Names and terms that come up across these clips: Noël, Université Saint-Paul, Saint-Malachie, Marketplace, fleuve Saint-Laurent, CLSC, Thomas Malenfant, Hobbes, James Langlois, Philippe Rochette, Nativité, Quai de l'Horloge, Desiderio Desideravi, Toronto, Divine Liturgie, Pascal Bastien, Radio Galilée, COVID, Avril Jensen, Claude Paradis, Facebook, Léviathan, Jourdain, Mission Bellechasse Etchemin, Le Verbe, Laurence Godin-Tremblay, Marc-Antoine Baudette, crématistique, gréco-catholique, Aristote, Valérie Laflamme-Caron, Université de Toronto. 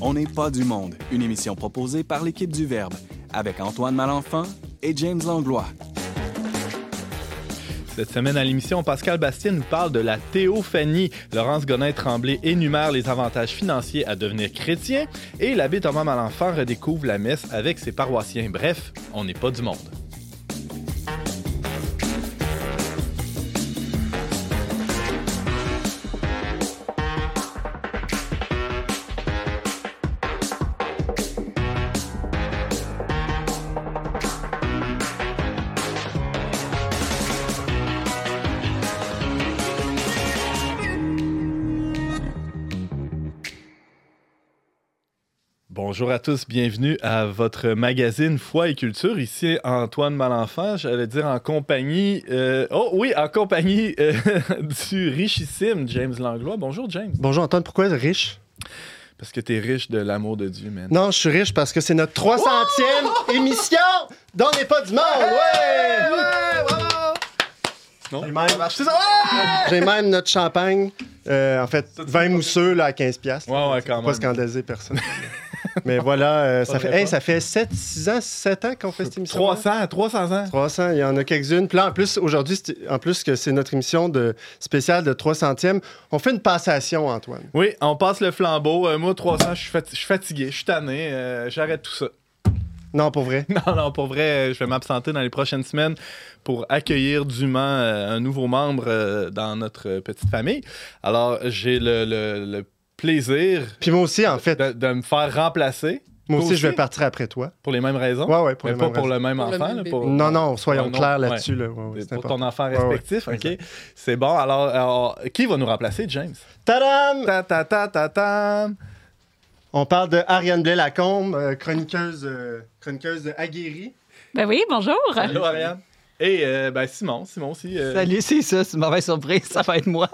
On n'est pas du monde, une émission proposée par l'équipe du Verbe, avec Antoine Malenfant et James Langlois. Cette semaine à l'émission, Pascal Bastien nous parle de la Théophanie. Laurence Godin-Tremblay énumère les avantages financiers à devenir chrétien et l'abbé Thomas Malenfant redécouvre la messe avec ses paroissiens. Bref, on n'est pas du monde. Bonjour à tous, bienvenue à votre magazine Foi et Culture. Ici Antoine Malenfant, j'allais dire en compagnie... en compagnie du richissime James Langlois. Bonjour James. Bonjour Antoine, pourquoi riche? Parce que t'es riche de l'amour de Dieu, man. Non, je suis riche parce que c'est notre 300e émission d'On n'est pas du monde! Ouais! Non? J'ai même notre champagne, vin mousseux là, à 15$. Ouais, quand même. Pas scandaliser personne. Mais voilà, ça fait 7 ans qu'on fait cette émission. 300 ans. Il y en a quelques-unes. Puis là, en plus, aujourd'hui, que c'est notre émission spéciale de 300e, on fait une passation, Antoine. Oui, on passe le flambeau. Moi, 300, je suis fatigué, je suis tanné, j'arrête tout ça. Non, pour vrai. Non, pour vrai, je vais m'absenter dans les prochaines semaines pour accueillir dûment un nouveau membre dans notre petite famille. Alors, j'ai le plaisir. Puis moi aussi, en fait. De me faire remplacer. Moi aussi, je vais partir après toi. Pour les mêmes raisons. Oui, pour les mêmes raisons. Mais pas pour le même enfant. Soyons clairs là-dessus. Ouais. Là. Ouais, c'est pour important. Ton enfant respectif. Ouais. OK. C'est bon. Alors, qui va nous remplacer, James? Tadam! Ta-ta-ta-ta-tam! On parle de Ariane Blais-Lacombe, chroniqueuse aguerrie. Ben oui, bonjour. Allô, Ariane. Et Simon aussi. Salut, c'est ça, c'est une mauvaise surprise, ça va être moi.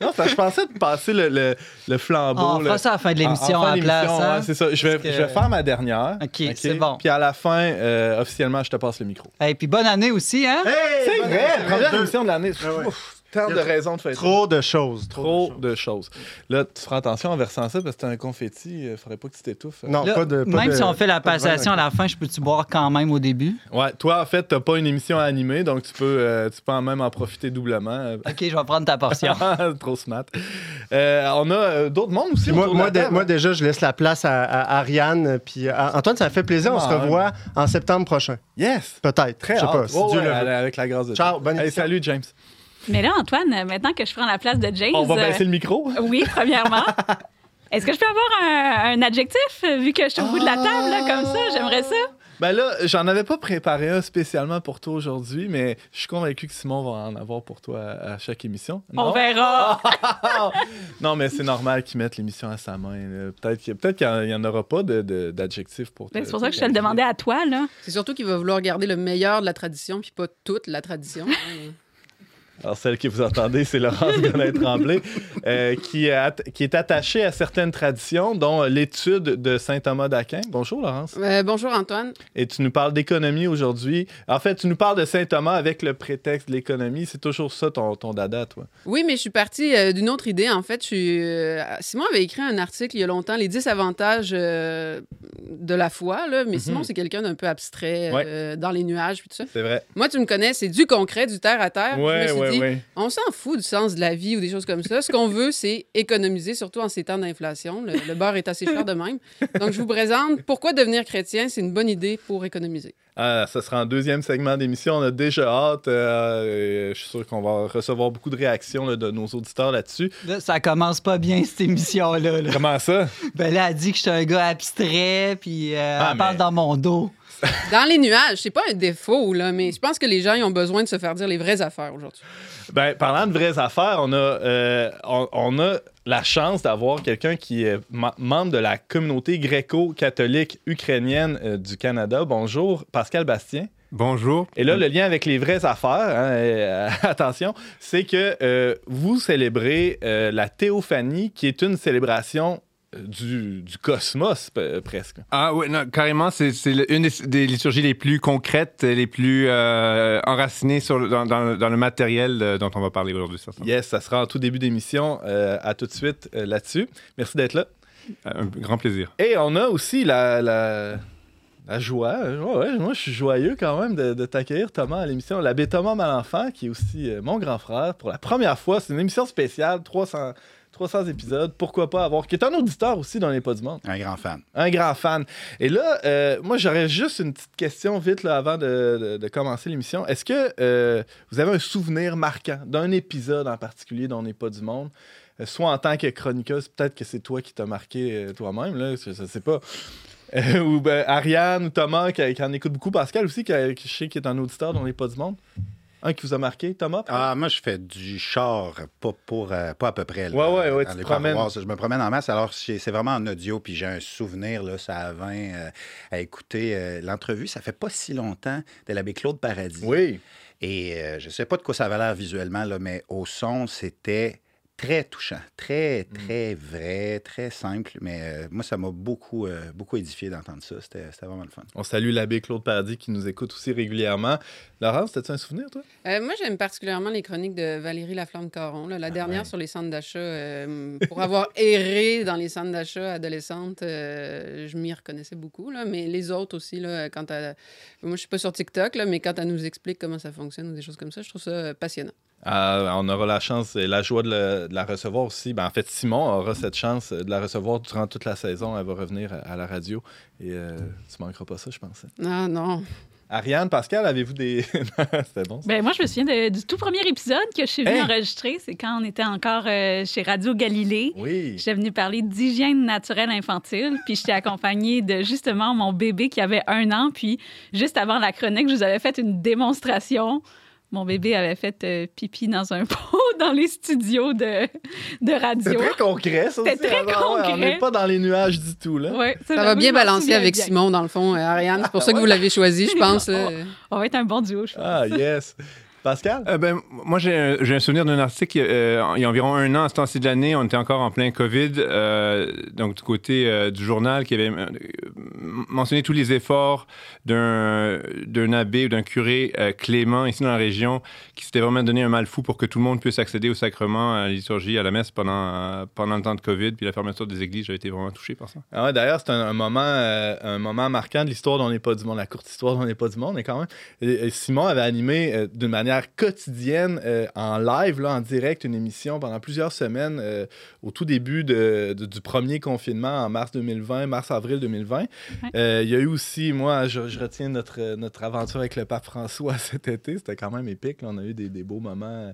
Non, je pensais de passer le flambeau. On fera ça à la fin de l'émission à la place. Hein? C'est ça. Je vais faire ma dernière. OK, c'est bon. Puis à la fin, officiellement, je te passe le micro. Et puis bonne année aussi, hein? Hey, c'est vrai, première émission de l'année. Ah ouais. Tant de raisons de faire ça. Trop de choses. Là, tu feras attention en versant ça parce que t'as un confetti, il faudrait pas que tu t'étouffes. Non, là, même si on fait la passation à la fin, je peux-tu boire quand même au début? Ouais, toi, en fait, t'as pas une émission à animer, donc tu peux même en profiter doublement. OK, je vais prendre ta portion. Trop smart. On a d'autres mondes aussi. Moi, déjà, je laisse la place à Ariane. Puis Antoine, ça fait plaisir. On se revoit en septembre prochain. Yes! Peut-être. Très hâte. Je sais pas. Si Dieu le veut. Avec la grâce de Dieu. Ciao, bonne émission. Salut, James. Mais là, Antoine, maintenant que je prends la place de James... On va baisser le micro? Oui, premièrement. Est-ce que je peux avoir un adjectif, vu que je suis au bout de la table, là, comme ça? J'aimerais ça. Ben là, j'en avais pas préparé un spécialement pour toi aujourd'hui, mais je suis convaincu que Simon va en avoir pour toi à chaque émission. On verra! Non, mais c'est normal qu'ils mettent l'émission à sa main. Peut-être qu'il n'y en aura pas d'adjectif pour toi. C'est pour ça que je te le demandais à toi, là. C'est surtout qu'il va vouloir garder le meilleur de la tradition, puis pas toute la tradition. Alors, celle que vous entendez, c'est Laurence Godin-Tremblay, qui est attachée à certaines traditions, dont l'étude de Saint-Thomas d'Aquin. Bonjour, Laurence. Bonjour, Antoine. Et tu nous parles d'économie aujourd'hui. En fait, tu nous parles de Saint-Thomas avec le prétexte de l'économie. C'est toujours ça, ton dada, toi. Oui, mais je suis partie d'une autre idée, en fait. Simon avait écrit un article il y a longtemps, « Les 10 avantages de la foi », là. Mais Simon, c'est quelqu'un d'un peu abstrait, dans les nuages, puis tout ça. C'est vrai. Moi, tu me connais, c'est du concret, du terre à terre. Ouais. On s'en fout du sens de la vie ou des choses comme ça. Ce qu'on veut, c'est économiser, surtout en ces temps d'inflation. Le beurre est assez cher de même. Donc, je vous présente pourquoi devenir chrétien, c'est une bonne idée pour économiser. Ça sera en deuxième segment d'émission. On a déjà hâte. Je suis sûr qu'on va recevoir beaucoup de réactions de nos auditeurs là-dessus. Là, ça commence pas bien, cette émission-là. Là. Comment ça? Ben là, elle dit que je suis un gars abstrait, puis elle parle dans mon dos. Dans les nuages, c'est pas un défaut, là, mais je pense que les gens ils ont besoin de se faire dire les vraies affaires aujourd'hui. Ben, parlant de vraies affaires, on a la chance d'avoir quelqu'un qui est membre de la communauté gréco-catholique ukrainienne du Canada. Bonjour, Pascal Bastien. Bonjour. Et là, le lien avec les vraies affaires, attention, c'est que vous célébrez la Théophanie, qui est une célébration... Du cosmos, presque. Ah oui, non, carrément, c'est une des liturgies les plus concrètes, les plus enracinées dans le matériel dont on va parler aujourd'hui. Ça sera en tout début d'émission. À tout de suite là-dessus. Merci d'être là. Un grand plaisir. Et on a aussi la joie. Ouais, moi, je suis joyeux quand même de t'accueillir, Thomas, à l'émission. L'abbé Thomas Malenfant, qui est aussi mon grand frère, pour la première fois. C'est une émission spéciale, 300 épisodes, pourquoi pas avoir... Qui est un auditeur aussi dans Les Pas du Monde. Un grand fan. Un grand fan. Et là, moi, j'aurais juste une petite question vite là, avant de commencer l'émission. Est-ce que vous avez un souvenir marquant d'un épisode en particulier dont On n'est pas du monde? Soit en tant que chroniqueuse, peut-être que c'est toi qui t'as marqué toi-même, là, je sais pas. Ou ben, Ariane ou Thomas qui en écoute beaucoup. Pascal aussi, qui je sais qui est un auditeur dont On n'est pas du monde. Un qui vous a marqué, Thomas? Ah, moi, je fais du char, pas à peu près. Là, ouais, tu te promènes. Je me promène en masse. Alors, c'est vraiment en audio, puis j'ai un souvenir, là, ça a 20 à écouter l'entrevue. Ça fait pas si longtemps de l'abbé Claude Paradis. Oui. Et je sais pas de quoi ça avait l'air visuellement, là, mais au son, c'était très touchant, très vrai, très simple. Mais moi, ça m'a beaucoup édifié d'entendre ça. C'était vraiment le fun. On salue l'abbé Claude Paradis qui nous écoute aussi régulièrement. Laurence, t'as-tu un souvenir, toi? Moi, j'aime particulièrement les chroniques de Valérie Laflamme-Caron. La dernière sur les centres d'achat. Pour avoir erré dans les centres d'achat adolescentes, je m'y reconnaissais beaucoup. Là, mais les autres aussi, là, quand elle... Moi, je suis pas sur TikTok, là, mais quand elle nous explique comment ça fonctionne ou des choses comme ça, je trouve ça passionnant. On aura la chance et la joie de la recevoir aussi. Ben, en fait, Simon aura cette chance de la recevoir durant toute la saison. Elle va revenir à la radio et tu manqueras pas ça, je pense. Ah non. Ariane, Pascal, avez-vous des... C'était bon, ça. Ben, moi, je me souviens du tout premier épisode que je suis venue enregistrer. C'est quand on était encore chez Radio Galilée. Oui. J'étais venue parler d'hygiène naturelle infantile. Puis j'étais accompagnée de, justement, mon bébé qui avait 1 an. Puis juste avant la chronique, je vous avais fait une démonstration. Mon bébé avait fait pipi dans un pot dans les studios de radio. C'était très concret, ça aussi. C'était très concret. On n'est pas dans les nuages du tout, là. Ouais, ça va bien balancer avec bien. Simon, dans le fond, Ariane. C'est pour ça que vous l'avez choisi, je pense. On va être un bon duo, je pense. Ah, yes. Pascal? Moi, j'ai un souvenir d'un article il y a environ 1 an, à ce temps-ci de l'année. On était encore en plein COVID. Donc, du côté du journal qui avait mentionné tous les efforts d'un abbé ou d'un curé, Clément, ici dans la région, qui s'était vraiment donné un mal fou pour que tout le monde puisse accéder au sacrement, à la liturgie, à la messe pendant le temps de COVID. Puis la fermeture des églises, j'avais été vraiment touché par ça. Ah ouais, d'ailleurs, c'est un moment marquant de l'histoire dont On n'est pas du monde, la courte histoire dont On n'est pas du monde. Mais quand même, et Simon avait animé d'une manière quotidienne, en live, en direct, une émission pendant plusieurs semaines au tout début du premier confinement en mars 2020, mars-avril 2020. Il y a eu aussi, moi, je retiens notre aventure avec le pape François cet été. C'était quand même épique. Là, on a eu des beaux moments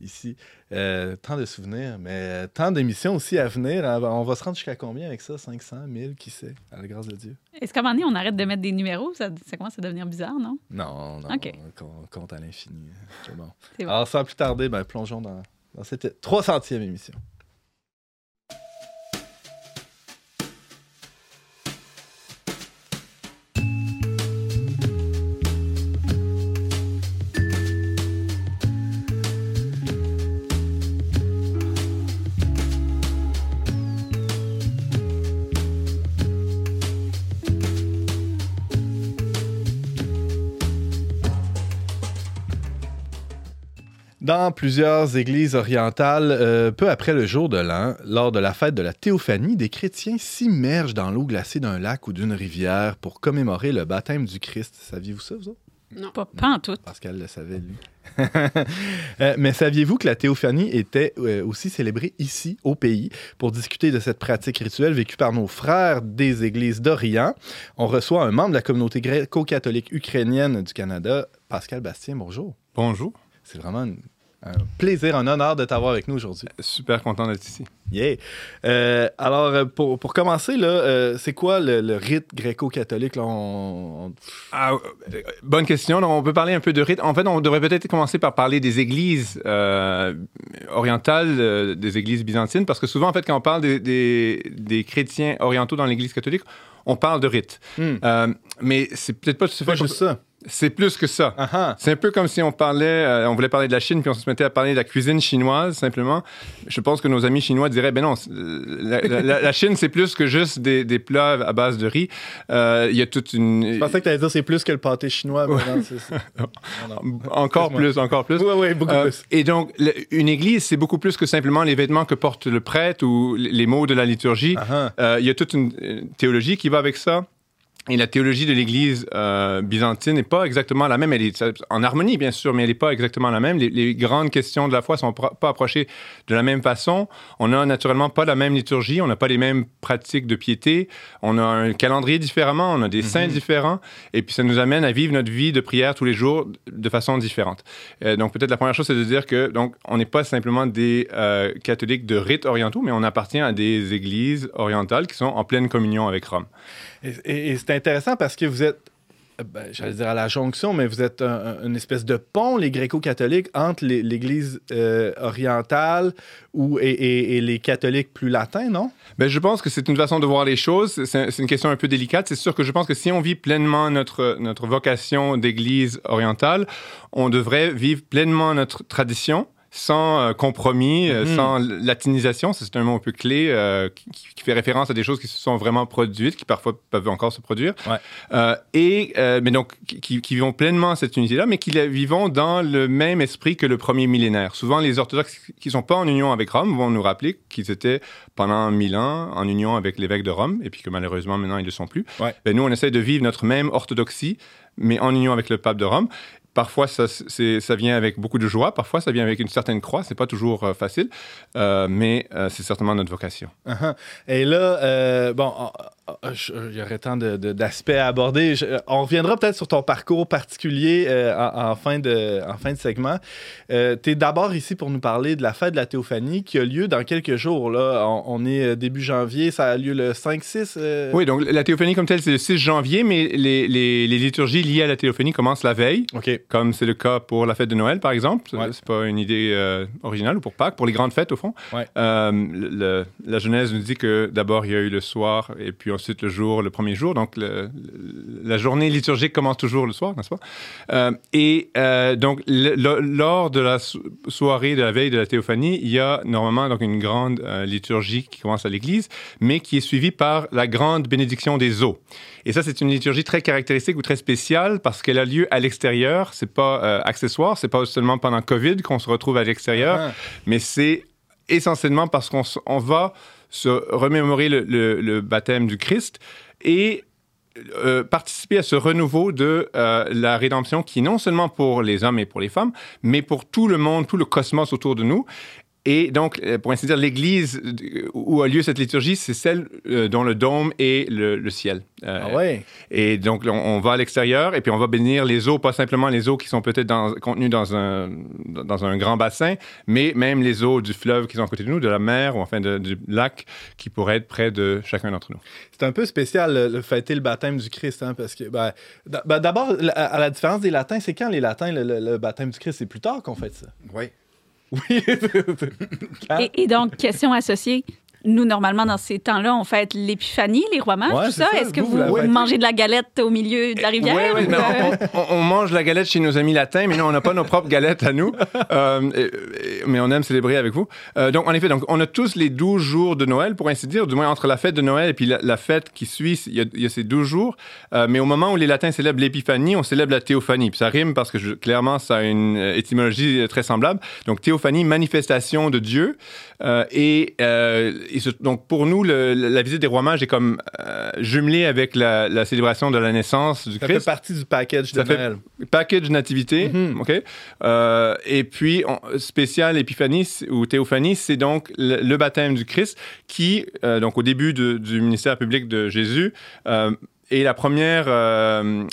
ici. Tant de souvenirs, mais tant d'émissions aussi à venir. On va se rendre jusqu'à combien avec ça? 500, 1000, qui sait? À la grâce de Dieu. Est-ce qu'à un moment donné, on arrête de mettre des numéros? Ça commence à devenir bizarre, non? Non. Okay. On compte à l'infini. C'est bon. C'est bon. Alors, sans plus tarder, plongeons dans cette 300e émission. Dans plusieurs églises orientales, peu après le jour de l'an, lors de la fête de la Théophanie, des chrétiens s'immergent dans l'eau glacée d'un lac ou d'une rivière pour commémorer le baptême du Christ. Saviez-vous ça, vous autres? Non. Pas en tout. Parce qu'elle le savait, lui. Mais saviez-vous que la Théophanie était aussi célébrée ici, au pays? Pour discuter de cette pratique rituelle vécue par nos frères des églises d'Orient, on reçoit un membre de la communauté gréco-catholique ukrainienne du Canada, Pascal Bastien. Bonjour. Bonjour. C'est vraiment un plaisir, un honneur de t'avoir avec nous aujourd'hui. Super content d'être ici. Yeah. Alors, pour commencer, là, c'est quoi le rite gréco-catholique? Là, bonne question. Donc, on peut parler un peu de rite. En fait, on devrait peut-être commencer par parler des églises orientales, des églises byzantines, parce que souvent, en fait, quand on parle des chrétiens orientaux dans l'Église catholique, on parle de rite. Mais c'est peut-être pas tout à fait... Pas juste ça. C'est plus que ça. Uh-huh. C'est un peu comme si on parlait, on voulait parler de la Chine, puis on se mettait à parler de la cuisine chinoise, simplement. Je pense que nos amis chinois diraient, ben non, la Chine, c'est plus que juste des plats à base de riz. Il y a toute une... Je pensais que tu allais dire, c'est plus que le pâté chinois. Ouais. Mais non, c'est... non. Encore plus. Oui, beaucoup plus. Et donc, une église, c'est beaucoup plus que simplement les vêtements que porte le prêtre ou les mots de la liturgie. Uh-huh. Il y a toute une théologie qui va avec ça. Et la théologie de l'Église byzantine n'est pas exactement la même. Elle est en harmonie, bien sûr, mais elle n'est pas exactement la même. Les grandes questions de la foi ne sont pas approchées de la même façon. On n'a naturellement pas la même liturgie, on n'a pas les mêmes pratiques de piété, on a un calendrier différemment, on a des saints différents, et puis ça nous amène à vivre notre vie de prière tous les jours de façon différente. Donc peut-être la première chose, c'est de dire que donc, on n'est pas simplement des catholiques de rites orientaux, mais on appartient à des églises orientales qui sont en pleine communion avec Rome. Et c'est intéressant parce que vous êtes, j'allais dire à la jonction, mais vous êtes une espèce de pont, les gréco-catholiques, entre l'Église orientale et les catholiques plus latins, non? Bien, je pense que c'est une façon de voir les choses. C'est une question un peu délicate. C'est sûr que je pense que si on vit pleinement notre vocation d'Église orientale, on devrait vivre pleinement notre tradition, sans compromis, sans latinisation. C'est un mot un peu clé qui fait référence à des choses qui se sont vraiment produites, qui parfois peuvent encore se produire, mais donc qui vivons pleinement cette unité-là, mais qui la vivons dans le même esprit que le premier millénaire. Souvent, les orthodoxes qui ne sont pas en union avec Rome vont nous rappeler qu'ils étaient pendant 1000 ans en union avec l'évêque de Rome, et puis que malheureusement, maintenant, ils ne le sont plus. Ouais. Ben, nous, on essaie de vivre notre même orthodoxie, mais en union avec le pape de Rome. Parfois, ça vient avec beaucoup de joie. Parfois, ça vient avec une certaine croix. C'est pas toujours facile, mais c'est certainement notre vocation. Uh-huh. Et là, il y aurait tant d'aspects à aborder. On reviendra peut-être sur ton parcours particulier en fin de segment. Tu es d'abord ici pour nous parler de la fête de la Théophanie qui a lieu dans quelques jours. Là. On est début janvier, ça a lieu le 5-6. Oui, donc la Théophanie comme telle, c'est le 6 janvier, mais les liturgies liées à la Théophanie commencent la veille, comme c'est le cas pour la fête de Noël, par exemple. Ouais. C'est pas une idée originale, ou pour Pâques, pour les grandes fêtes, au fond. Ouais. La Genèse nous dit que d'abord, il y a eu le soir et puis ensuite le premier jour. Donc, la journée liturgique commence toujours le soir, n'est-ce pas? Lors de la soirée de la veille de la Théophanie, il y a normalement donc, une grande liturgie qui commence à l'église, mais qui est suivie par la grande bénédiction des eaux. Et ça, c'est une liturgie très caractéristique ou très spéciale parce qu'elle a lieu à l'extérieur. C'est pas accessoire, c'est pas seulement pendant COVID qu'on se retrouve à l'extérieur, mais c'est essentiellement parce qu'on va se remémorer le baptême du Christ et participer à ce renouveau de la rédemption qui est non seulement pour les hommes et pour les femmes, mais pour tout le monde, tout le cosmos autour de nous. Et donc, pour ainsi dire, l'église où a lieu cette liturgie, c'est celle dont le dôme est le ciel. Et donc, on va à l'extérieur et puis on va bénir les eaux, pas simplement les eaux qui sont peut-être contenues dans un grand bassin, mais même les eaux du fleuve qui sont à côté de nous, de la mer ou enfin du lac qui pourraient être près de chacun d'entre nous. C'est un peu spécial, le fêter le baptême du Christ, hein, parce que d'abord, à la différence des Latins, c'est quand les Latins, le baptême du Christ, c'est plus tard qu'on fête ça. Oui. et donc, question associée, nous, normalement, dans ces temps-là, on fête l'Épiphanie, les rois mages, tout ça. Est-ce que vous mangez de la galette au milieu de la rivière? Oui, on mange la galette chez nos amis latins, mais non, on n'a pas nos propres galettes à nous. Mais on aime célébrer avec vous. Donc, en effet, on a tous les 12 jours de Noël, pour ainsi dire, du moins entre la fête de Noël et puis la fête qui suit, il y a ces 12 jours. Mais au moment où les latins célèbrent l'Épiphanie, on célèbre la Théophanie. Puis ça rime parce que clairement, ça a une étymologie très semblable. Donc, Théophanie, manifestation de Dieu. Donc, pour nous, la visite des rois mages est comme jumelée avec la célébration de la naissance du Christ. Ça fait partie du package de Noël. Package nativité, OK? Et puis, spécial Épiphanie ou Théophanie, c'est donc le baptême du Christ qui, donc au début du ministère public de Jésus, est la première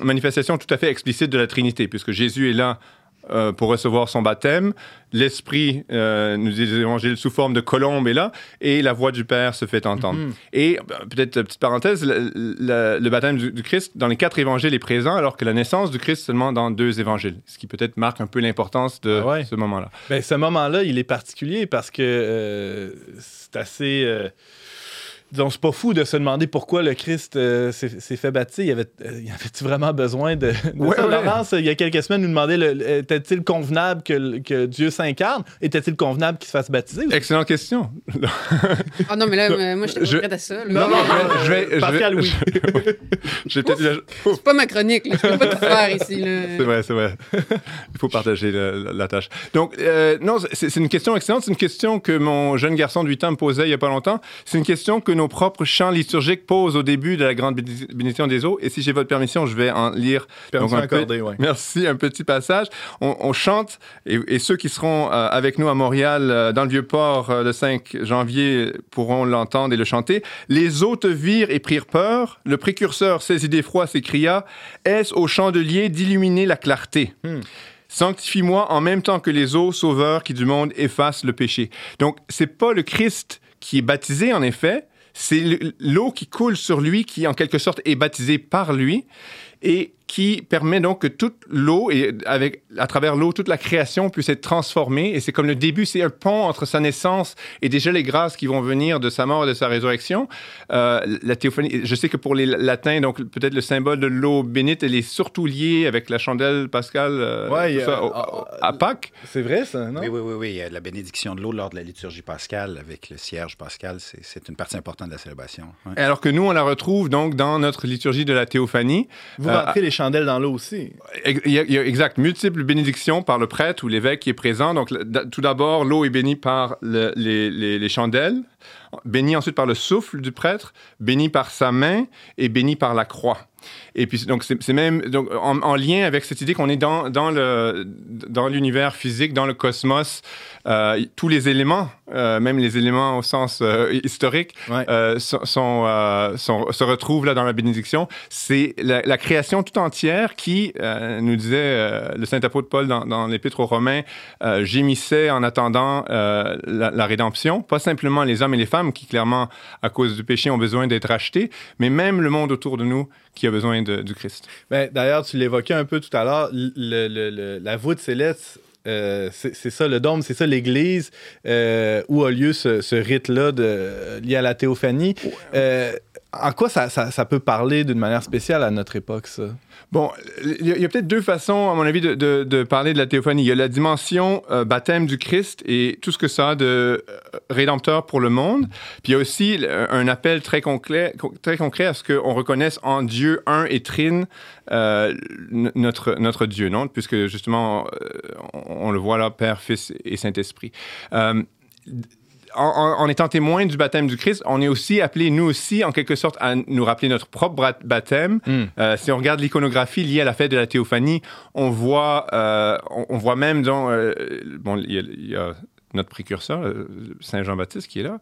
manifestation tout à fait explicite de la Trinité, puisque Jésus est là pour recevoir son baptême. L'Esprit, nous dit l'Évangile, sous forme de colombe est là, et la voix du Père se fait entendre. Et, peut-être, petite parenthèse, le baptême du Christ, dans les 4 évangiles, est présent, alors que la naissance du Christ, seulement dans 2 évangiles, ce qui peut-être marque un peu l'importance de ce moment-là. Bien, ce moment-là, il est particulier parce que c'est assez... Disons, c'est pas fou de se demander pourquoi le Christ s'est fait baptiser. Y avait-il vraiment besoin de ça? Laurence, il y a quelques semaines, nous demandait était-il convenable que Dieu s'incarne? Était-il convenable qu'il se fasse baptiser? Excellente question. Ah non, mais là, moi, je regrette à ça. Non, Pascal, oui. C'est pas ma chronique. Là. Je peux pas tout faire ici. Là. C'est vrai. Il faut partager la tâche. Donc, non, c'est une question excellente. C'est une question que mon jeune garçon de 8 ans me posait il y a pas longtemps. C'est une question que nos propres chants liturgiques posent au début de la grande bénédiction des eaux. Et si j'ai votre permission, je vais en lire. Permission accordée, oui. Merci, un petit passage. On chante, et ceux qui seront avec nous à Montréal, dans le Vieux-Port, le 5 janvier, pourront l'entendre et le chanter. Les eaux te virent et prirent peur. Le précurseur, saisi d'effroi, s'écria « Est-ce au chandelier d'illuminer la clarté ?» Sanctifie-moi en même temps que les eaux, sauveur, qui du monde efface le péché. » Donc, c'est pas le Christ qui est baptisé, en effet. C'est l'eau qui coule sur lui, qui en quelque sorte est baptisée par lui et qui permet donc que toute l'eau, et à travers l'eau, toute la création puisse être transformée. Et c'est comme le début, c'est un pont entre sa naissance et déjà les grâces qui vont venir de sa mort et de sa résurrection. La théophanie, je sais que pour les latins, donc peut-être le symbole de l'eau bénite, elle est surtout liée avec la chandelle pascale à Pâques. C'est vrai ça, non? Oui, la bénédiction de l'eau lors de la liturgie pascale avec le cierge pascal, c'est une partie importante de la célébration. Ouais. Alors que nous, on la retrouve donc dans notre liturgie de la théophanie. Vous rentrez les chandelles dans l'eau aussi. Il y a, exact, multiples bénédictions par le prêtre ou l'évêque qui est présent. Donc, tout d'abord, l'eau est bénie par les chandelles, bénie ensuite par le souffle du prêtre, bénie par sa main et bénie par la croix. Et puis, donc, c'est même donc, en lien avec cette idée qu'on est dans l'univers physique, dans le cosmos, tous les éléments, même les éléments au sens historique, se retrouvent là dans la bénédiction. C'est la création tout entière qui, nous disait le saint apôtre Paul dans l'Épître aux Romains, gémissait en attendant la rédemption. Pas simplement les hommes et les femmes qui, clairement, à cause du péché, ont besoin d'être rachetés, mais même le monde autour de nous qui a besoin du Christ. Ben, d'ailleurs, tu l'évoquais un peu tout à l'heure, la voûte céleste, c'est ça le dôme, c'est ça l'Église où a lieu ce rite-là lié à la théophanie. Ouais. En quoi ça peut parler d'une manière spéciale à notre époque, ça? Bon, il y a peut-être deux façons, à mon avis, de parler de la théophanie. Il y a la dimension baptême du Christ et tout ce que ça a de rédempteur pour le monde. Puis il y a aussi un appel très concret à ce qu'on reconnaisse en Dieu un et trine notre Dieu, non? Puisque justement, on le voit là, Père, Fils et Saint-Esprit. En étant témoin du baptême du Christ, on est aussi appelé, nous aussi, en quelque sorte, à nous rappeler notre propre baptême. Si on regarde l'iconographie liée à la fête de la Théophanie, on voit même dans... il y a notre précurseur, Saint Jean-Baptiste, qui est là,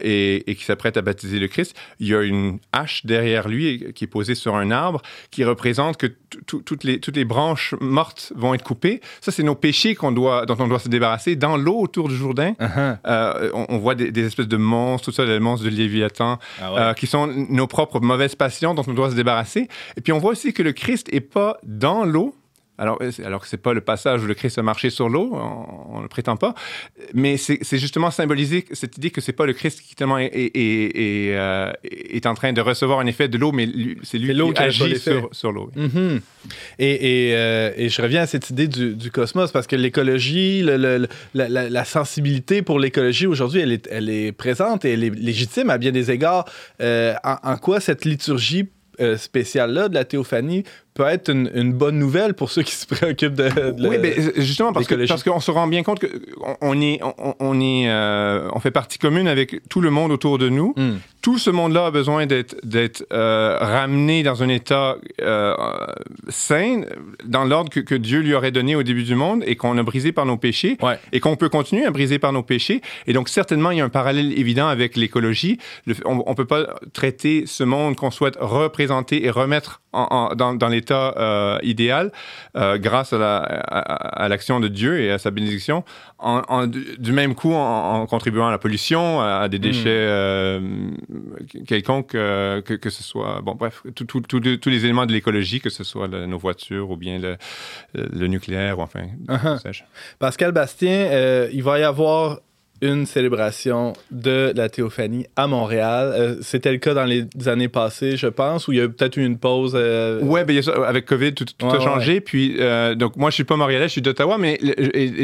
et qui s'apprête à baptiser le Christ. Il y a une hache derrière lui qui est posée sur un arbre qui représente que toutes les branches mortes vont être coupées. Ça, c'est nos péchés dont on doit se débarrasser dans l'eau autour du Jourdain. Uh-huh. On voit des espèces de monstres, tout ça, les monstres de Léviathan, qui sont nos propres mauvaises passions dont on doit se débarrasser. Et puis, on voit aussi que le Christ n'est pas dans l'eau, alors que ce n'est pas le passage où le Christ a marché sur l'eau, on ne le prétend pas, mais c'est justement symboliser cette idée que ce n'est pas le Christ qui tellement est en train de recevoir un effet de l'eau, mais c'est lui qui agit sur l'eau. Mm-hmm. Et je reviens à cette idée du cosmos, parce que l'écologie, la sensibilité pour l'écologie aujourd'hui, elle est présente et elle est légitime à bien des égards. En quoi cette liturgie spéciale-là de la théophanie peut être une bonne nouvelle pour ceux qui se préoccupent de oui, mais justement, parce qu'on se rend bien compte qu'on fait partie commune avec tout le monde autour de nous. Mm. Tout ce monde-là a besoin d'être ramené dans un état sain, dans l'ordre que Dieu lui aurait donné au début du monde et qu'on a brisé par nos péchés et qu'on peut continuer à briser par nos péchés. Et donc, certainement, il y a un parallèle évident avec l'écologie. On ne peut pas traiter ce monde qu'on souhaite représenter et remettre dans l'état idéal, grâce à l'action de Dieu et à sa bénédiction, du même coup en contribuant à la pollution, à des déchets quelconques, que ce soit... Bon, bref, tous les éléments de l'écologie, que ce soit nos voitures ou bien le nucléaire, ou enfin... Uh-huh. Pascal Bastien, il va y avoir... une célébration de la Théophanie à Montréal. C'était le cas dans les années passées, je pense, où il y a peut-être eu une pause. Oui, ben, avec COVID, tout a changé. Puis, donc, moi, je ne suis pas montréalais, je suis d'Ottawa, mais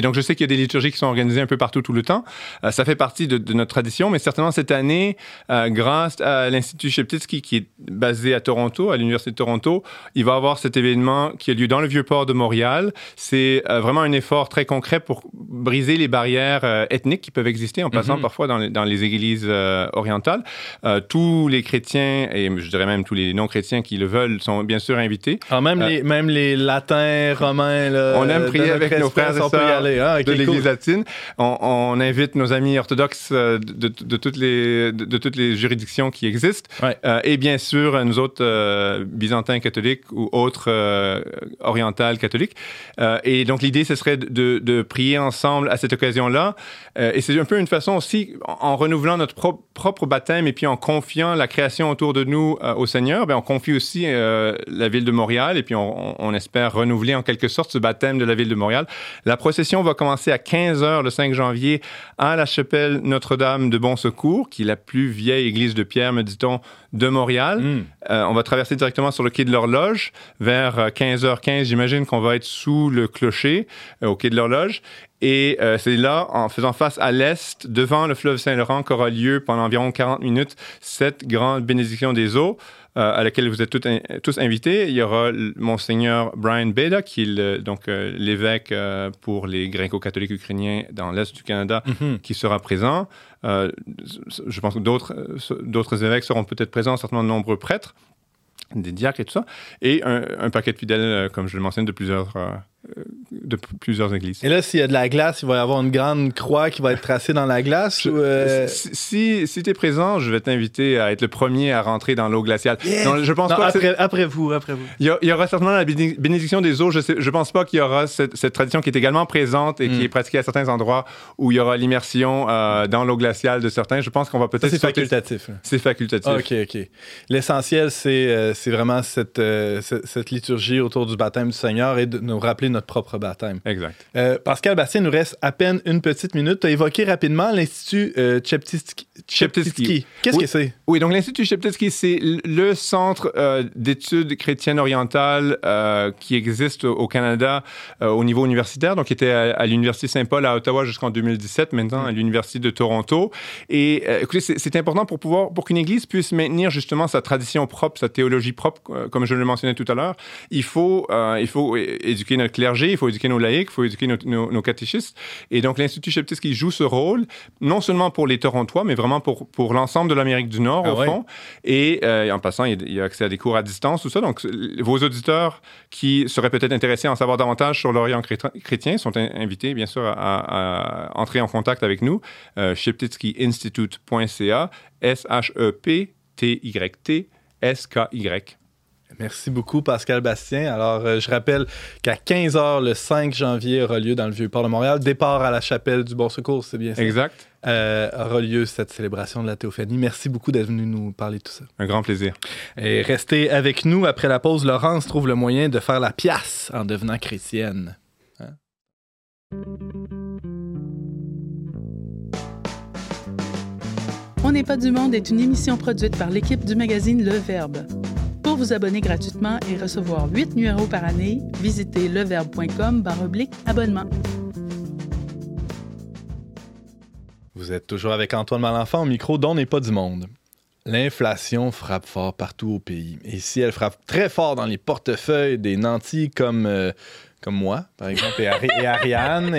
donc je sais qu'il y a des liturgies qui sont organisées un peu partout tout le temps. Ça fait partie de notre tradition, mais certainement cette année, grâce à l'Institut Sheptytsky, qui est basé à Toronto, à l'Université de Toronto, il va avoir cet événement qui a lieu dans le Vieux-Port de Montréal. C'est vraiment un effort très concret pour briser les barrières ethniques qui peuvent exister, en passant parfois dans les églises orientales. Tous les chrétiens, et je dirais même tous les non-chrétiens qui le veulent, sont bien sûr invités. Alors même les latins, romains... Là, on aime prier avec nos frères et sœurs de l'Église latine. On invite nos amis orthodoxes de toutes les juridictions qui existent. Ouais. Et bien sûr, nous autres byzantins catholiques ou autres orientales catholiques. Et donc, l'idée, ce serait de prier ensemble à cette occasion-là. Et c'est un peu une façon aussi, en renouvelant notre propre baptême et puis en confiant la création autour de nous au Seigneur, ben on confie aussi la ville de Montréal et puis on espère renouveler en quelque sorte ce baptême de la ville de Montréal. La procession va commencer à 15h le 5 janvier à la Chapelle Notre-Dame de Bon Secours, qui est la plus vieille église de pierre, me dit-on, de Montréal. On va traverser directement sur le Quai de l'Horloge vers 15h15. J'imagine qu'on va être sous le clocher au Quai de l'Horloge. Et c'est là, en faisant face à l'est, devant le fleuve Saint-Laurent, qu'aura lieu pendant environ 40 minutes cette grande bénédiction des eaux à laquelle vous êtes tous invités. Il y aura Monseigneur Brian Beda, qui est l'évêque pour les gréco-catholiques ukrainiens dans l'est du Canada, qui sera présent. Je pense que d'autres évêques seront peut-être présents, certainement de nombreux prêtres, des diacres et tout ça, et un paquet de fidèles, comme je le mentionne, de plusieurs églises. Et là, s'il y a de la glace, il va y avoir une grande croix qui va être tracée dans la glace? Si tu es présent, je vais t'inviter à être le premier à rentrer dans l'eau glaciale. Yeah! Non, je pense pas après vous. Il y aura certainement la bénédiction des eaux. Je pense pas qu'il y aura cette tradition qui est également présente et qui est pratiquée à certains endroits où il y aura l'immersion dans l'eau glaciale de certains. Je pense qu'on va peut-être... facultatif. C'est facultatif. OK. L'essentiel, c'est vraiment cette liturgie autour du baptême du Seigneur et de nous rappeler notre propre baptême. Exact. Pascal Bastien, il nous reste à peine une petite minute. Tu as évoqué rapidement l'Institut Sheptytsky. Qu'est-ce que c'est? Oui, donc l'Institut Sheptytsky, c'est le centre d'études chrétiennes orientales qui existe au Canada au niveau universitaire. Donc, il était à l'Université Saint-Paul à Ottawa jusqu'en 2017, maintenant à l'Université de Toronto. Et écoutez, c'est important pour qu'une église puisse maintenir justement sa tradition propre, sa théologie propre, comme je le mentionnais tout à l'heure. Il faut éduquer notre clergé, il faut éduquer nos laïcs, il faut éduquer nos catéchistes. Et donc, l'Institut Sheptytsky joue ce rôle, non seulement pour les Torontois, mais vraiment pour l'ensemble de l'Amérique du Nord, fond. Et en passant, il y a accès à des cours à distance, tout ça. Donc, vos auditeurs qui seraient peut-être intéressés à en savoir davantage sur l'Orient chrétien sont invités, bien sûr, à entrer en contact avec nous. Sheptytskyinstitute.ca, SHEPTYTSKY. Merci beaucoup, Pascal Bastien. Alors, je rappelle qu'à 15h, le 5 janvier, aura lieu dans le Vieux-Port de Montréal. Départ à la Chapelle du Bon Secours, c'est bien ça? Exact. Aura lieu cette célébration de la Théophanie. Merci beaucoup d'être venu nous parler de tout ça. Un grand plaisir. Et restez avec nous. Après la pause, Laurence trouve le moyen de faire la pièce en devenant chrétienne. Hein? On n'est pas du monde est une émission produite par l'équipe du magazine Le Verbe. Pour vous abonner gratuitement et recevoir 8 numéros par année, visitez leverbe.com/abonnement. Vous êtes toujours avec Antoine Malenfant au micro d'On n'est pas du monde. L'inflation frappe fort partout au pays. Et si elle frappe très fort dans les portefeuilles des nantis comme moi, par exemple, et Ariane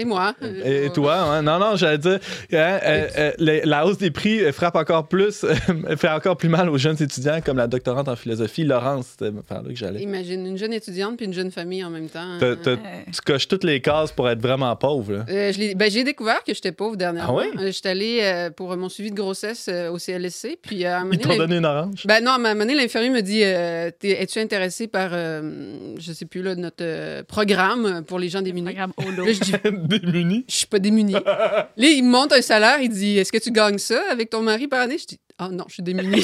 et moi. Et toi, hein? Non, j'allais dire, la hausse des prix frappe encore plus, fait encore plus mal aux jeunes étudiants, comme la doctorante en philosophie, Laurence, c'était par là que j'allais. Imagine, une jeune étudiante puis une jeune famille en même temps. Tu coches toutes les cases pour être vraiment pauvre, là. J'ai découvert que j'étais pauvre dernièrement. Ah oui? J'étais allée pour mon suivi de grossesse au CLSC, puis à un moment donné... Ils t'ont donné une orange? Non, à un moment donné, l'infirmier me dit, es-tu intéressé par, je sais plus, là, notre programme pour les gens démunis? Programme Holo. Là, je dis, Démunie? Je suis pas démunie. Là, il me monte un salaire, il dit « Est-ce que tu gagnes ça avec ton mari par année? » Je dis « Ah non, je suis démunie. »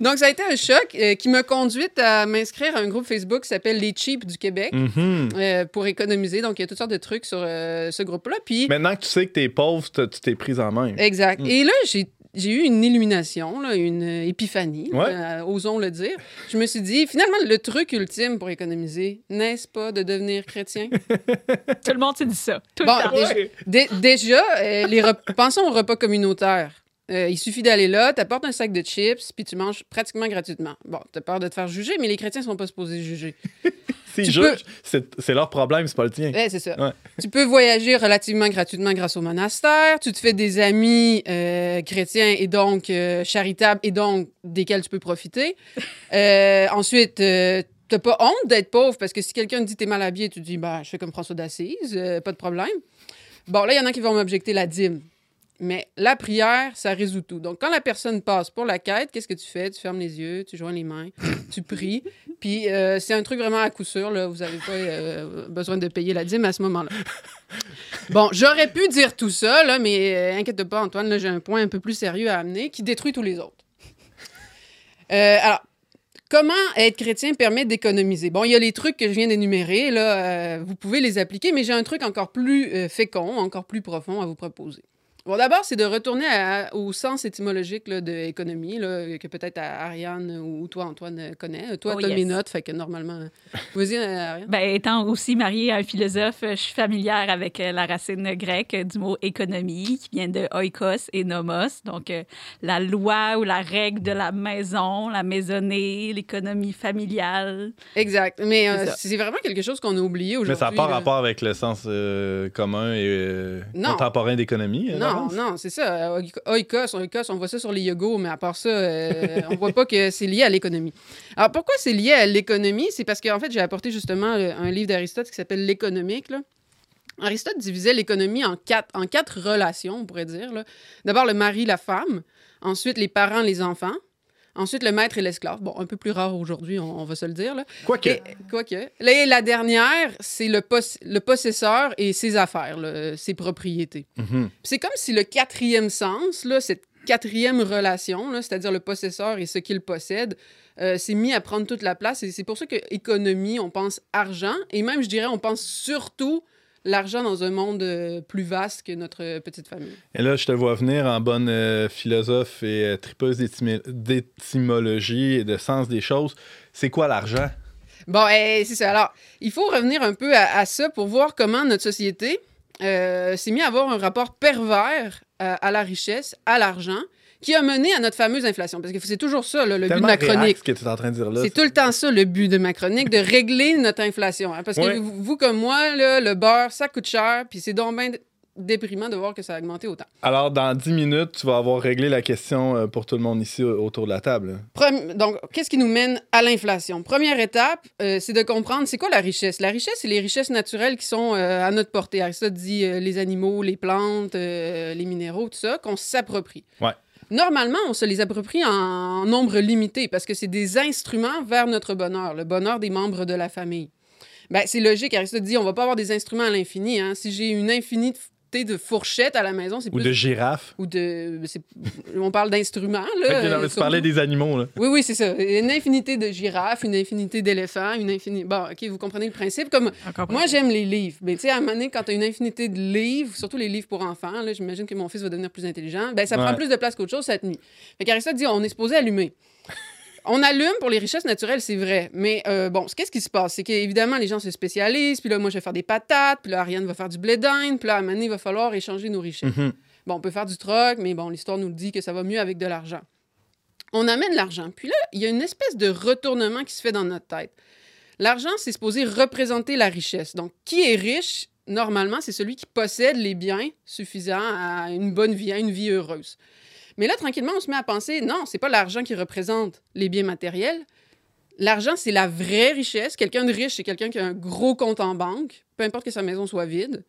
Donc, ça a été un choc qui m'a conduite à m'inscrire à un groupe Facebook qui s'appelle « Les Cheap du Québec » pour économiser. Donc, il y a toutes sortes de trucs sur ce groupe-là. Puis... Maintenant que tu sais que t'es pauvre, tu t'es prise en main. Exact. Et là, j'ai eu une illumination, là, une épiphanie, ouais. Osons le dire. Je me suis dit, finalement, le truc ultime pour économiser, n'est-ce pas de devenir chrétien? Tout le monde s'est dit ça. Tout le temps. Déjà, pensons aux repas communautaires. Il suffit d'aller là, t'apportes un sac de chips, puis tu manges pratiquement gratuitement. Bon, t'as peur de te faire juger, mais les chrétiens sont pas supposés juger. C'est leur problème, c'est pas le tien. Ouais, c'est ça. Ouais. Tu peux voyager relativement gratuitement grâce au monastère. Tu te fais des amis chrétiens et donc charitables et donc desquels tu peux profiter. Ensuite, t'as pas honte d'être pauvre parce que si quelqu'un te dit t'es mal habillé, tu te dis bah je fais comme François d'Assise, pas de problème. Bon là, il y en a qui vont m'objecter la dîme. Mais la prière, ça résout tout. Donc, quand la personne passe pour la quête, qu'est-ce que tu fais? Tu fermes les yeux, tu joins les mains, tu pries. Puis, c'est un truc vraiment à coup sûr. Là, vous n'avez pas besoin de payer la dîme à ce moment-là. Bon, j'aurais pu dire tout ça, là, mais inquiète pas, Antoine, là, j'ai un point un peu plus sérieux à amener qui détruit tous les autres. Alors, comment être chrétien permet d'économiser? Bon, il y a les trucs que je viens d'énumérer. Là, vous pouvez les appliquer, mais j'ai un truc encore plus fécond, encore plus profond à vous proposer. Bon, d'abord, c'est de retourner au sens étymologique là, de économie, là, que peut-être Ariane ou toi, Antoine, connais. Toi, t'as mes notes, fait que normalement... Vas-y, Ariane. Ben, étant aussi mariée à un philosophe, je suis familière avec la racine grecque du mot « économie », qui vient de « oikos » et « nomos », donc la loi ou la règle de la maison, la maisonnée, l'économie familiale. Exact, mais c'est vraiment quelque chose qu'on a oublié aujourd'hui. Mais ça n'a pas rapport avec le sens commun et contemporain d'économie, non. Non, c'est ça. Oikos, on voit ça sur les yogos, mais à part ça, on voit pas que c'est lié à l'économie. Alors, pourquoi c'est lié à l'économie? C'est parce qu'en fait, j'ai apporté justement un livre d'Aristote qui s'appelle « L'économique ». Aristote divisait l'économie en quatre relations, on pourrait dire. Là. D'abord, le mari, la femme. Ensuite, les parents, les enfants. Ensuite, le maître et l'esclave. Bon, un peu plus rare aujourd'hui, on va se le dire. Quoique. Là, la dernière, c'est le possesseur et ses affaires, là, ses propriétés. Mm-hmm. C'est comme si le quatrième sens, là, cette quatrième relation, là, c'est-à-dire le possesseur et ce qu'il possède, s'est mis à prendre toute la place. Et c'est pour ça qu'économie, on pense argent. Et même, je dirais, on pense surtout... l'argent dans un monde plus vaste que notre petite famille. Et là, je te vois venir en bonne philosophe et tripeuse d'étymologie et de sens des choses. C'est quoi l'argent? Bon, c'est ça. Alors, il faut revenir un peu à ça pour voir comment notre société s'est mise à avoir un rapport pervers à la richesse, à l'argent, qui a mené à notre fameuse inflation. Parce que c'est toujours ça, là, le but de ma chronique. Que tu es en train de dire là, c'est tout le temps ça, le but de ma chronique, de régler notre inflation. Hein, parce que vous comme moi, là, le beurre, ça coûte cher, puis c'est donc bien déprimant de voir que ça a augmenté autant. Alors, dans 10 minutes, tu vas avoir réglé la question pour tout le monde ici autour de la table. Donc, qu'est-ce qui nous mène à l'inflation? Première étape, c'est de comprendre c'est quoi la richesse. La richesse, c'est les richesses naturelles qui sont à notre portée. Aristote dit les animaux, les plantes, les minéraux, tout ça, qu'on s'approprie. Ouais. Normalement, on se les approprie en nombre limité parce que c'est des instruments vers notre bonheur, le bonheur des membres de la famille. Ben, c'est logique, Aristote dit, on va pas avoir des instruments à l'infini. Hein. Si j'ai une infinité de fourchettes à la maison, c'est plus... Ou de girafes. On parle d'instruments. Là, tu parlais des animaux. Là. Oui, c'est ça. Une infinité de girafes, une infinité d'éléphants, une infinité... Bon, OK, vous comprenez le principe. Comme moi, j'aime les livres. Mais tu sais, à un moment donné, quand tu as une infinité de livres, surtout les livres pour enfants, là, j'imagine que mon fils va devenir plus intelligent, ben ça prend plus de place qu'autre chose cette nuit. Fait qu'Aristote dit, on est supposé allumer. On allume pour les richesses naturelles, c'est vrai. Mais qu'est-ce qui se passe? C'est qu'évidemment, les gens se spécialisent. Puis là, moi, je vais faire des patates. Puis là, Ariane va faire du blé d'Inde. Puis là, à un moment donné, il va falloir échanger nos richesses. Mm-hmm. Bon, on peut faire du troc, mais bon, l'histoire nous le dit que ça va mieux avec de l'argent. On amène l'argent. Puis là, il y a une espèce de retournement qui se fait dans notre tête. L'argent, c'est supposé représenter la richesse. Donc, qui est riche, normalement, c'est celui qui possède les biens suffisants à une bonne vie, à une vie heureuse. Mais là, tranquillement, on se met à penser, non, c'est pas l'argent qui représente les biens matériels. L'argent, c'est la vraie richesse. Quelqu'un de riche, c'est quelqu'un qui a un gros compte en banque, peu importe que sa maison soit vide.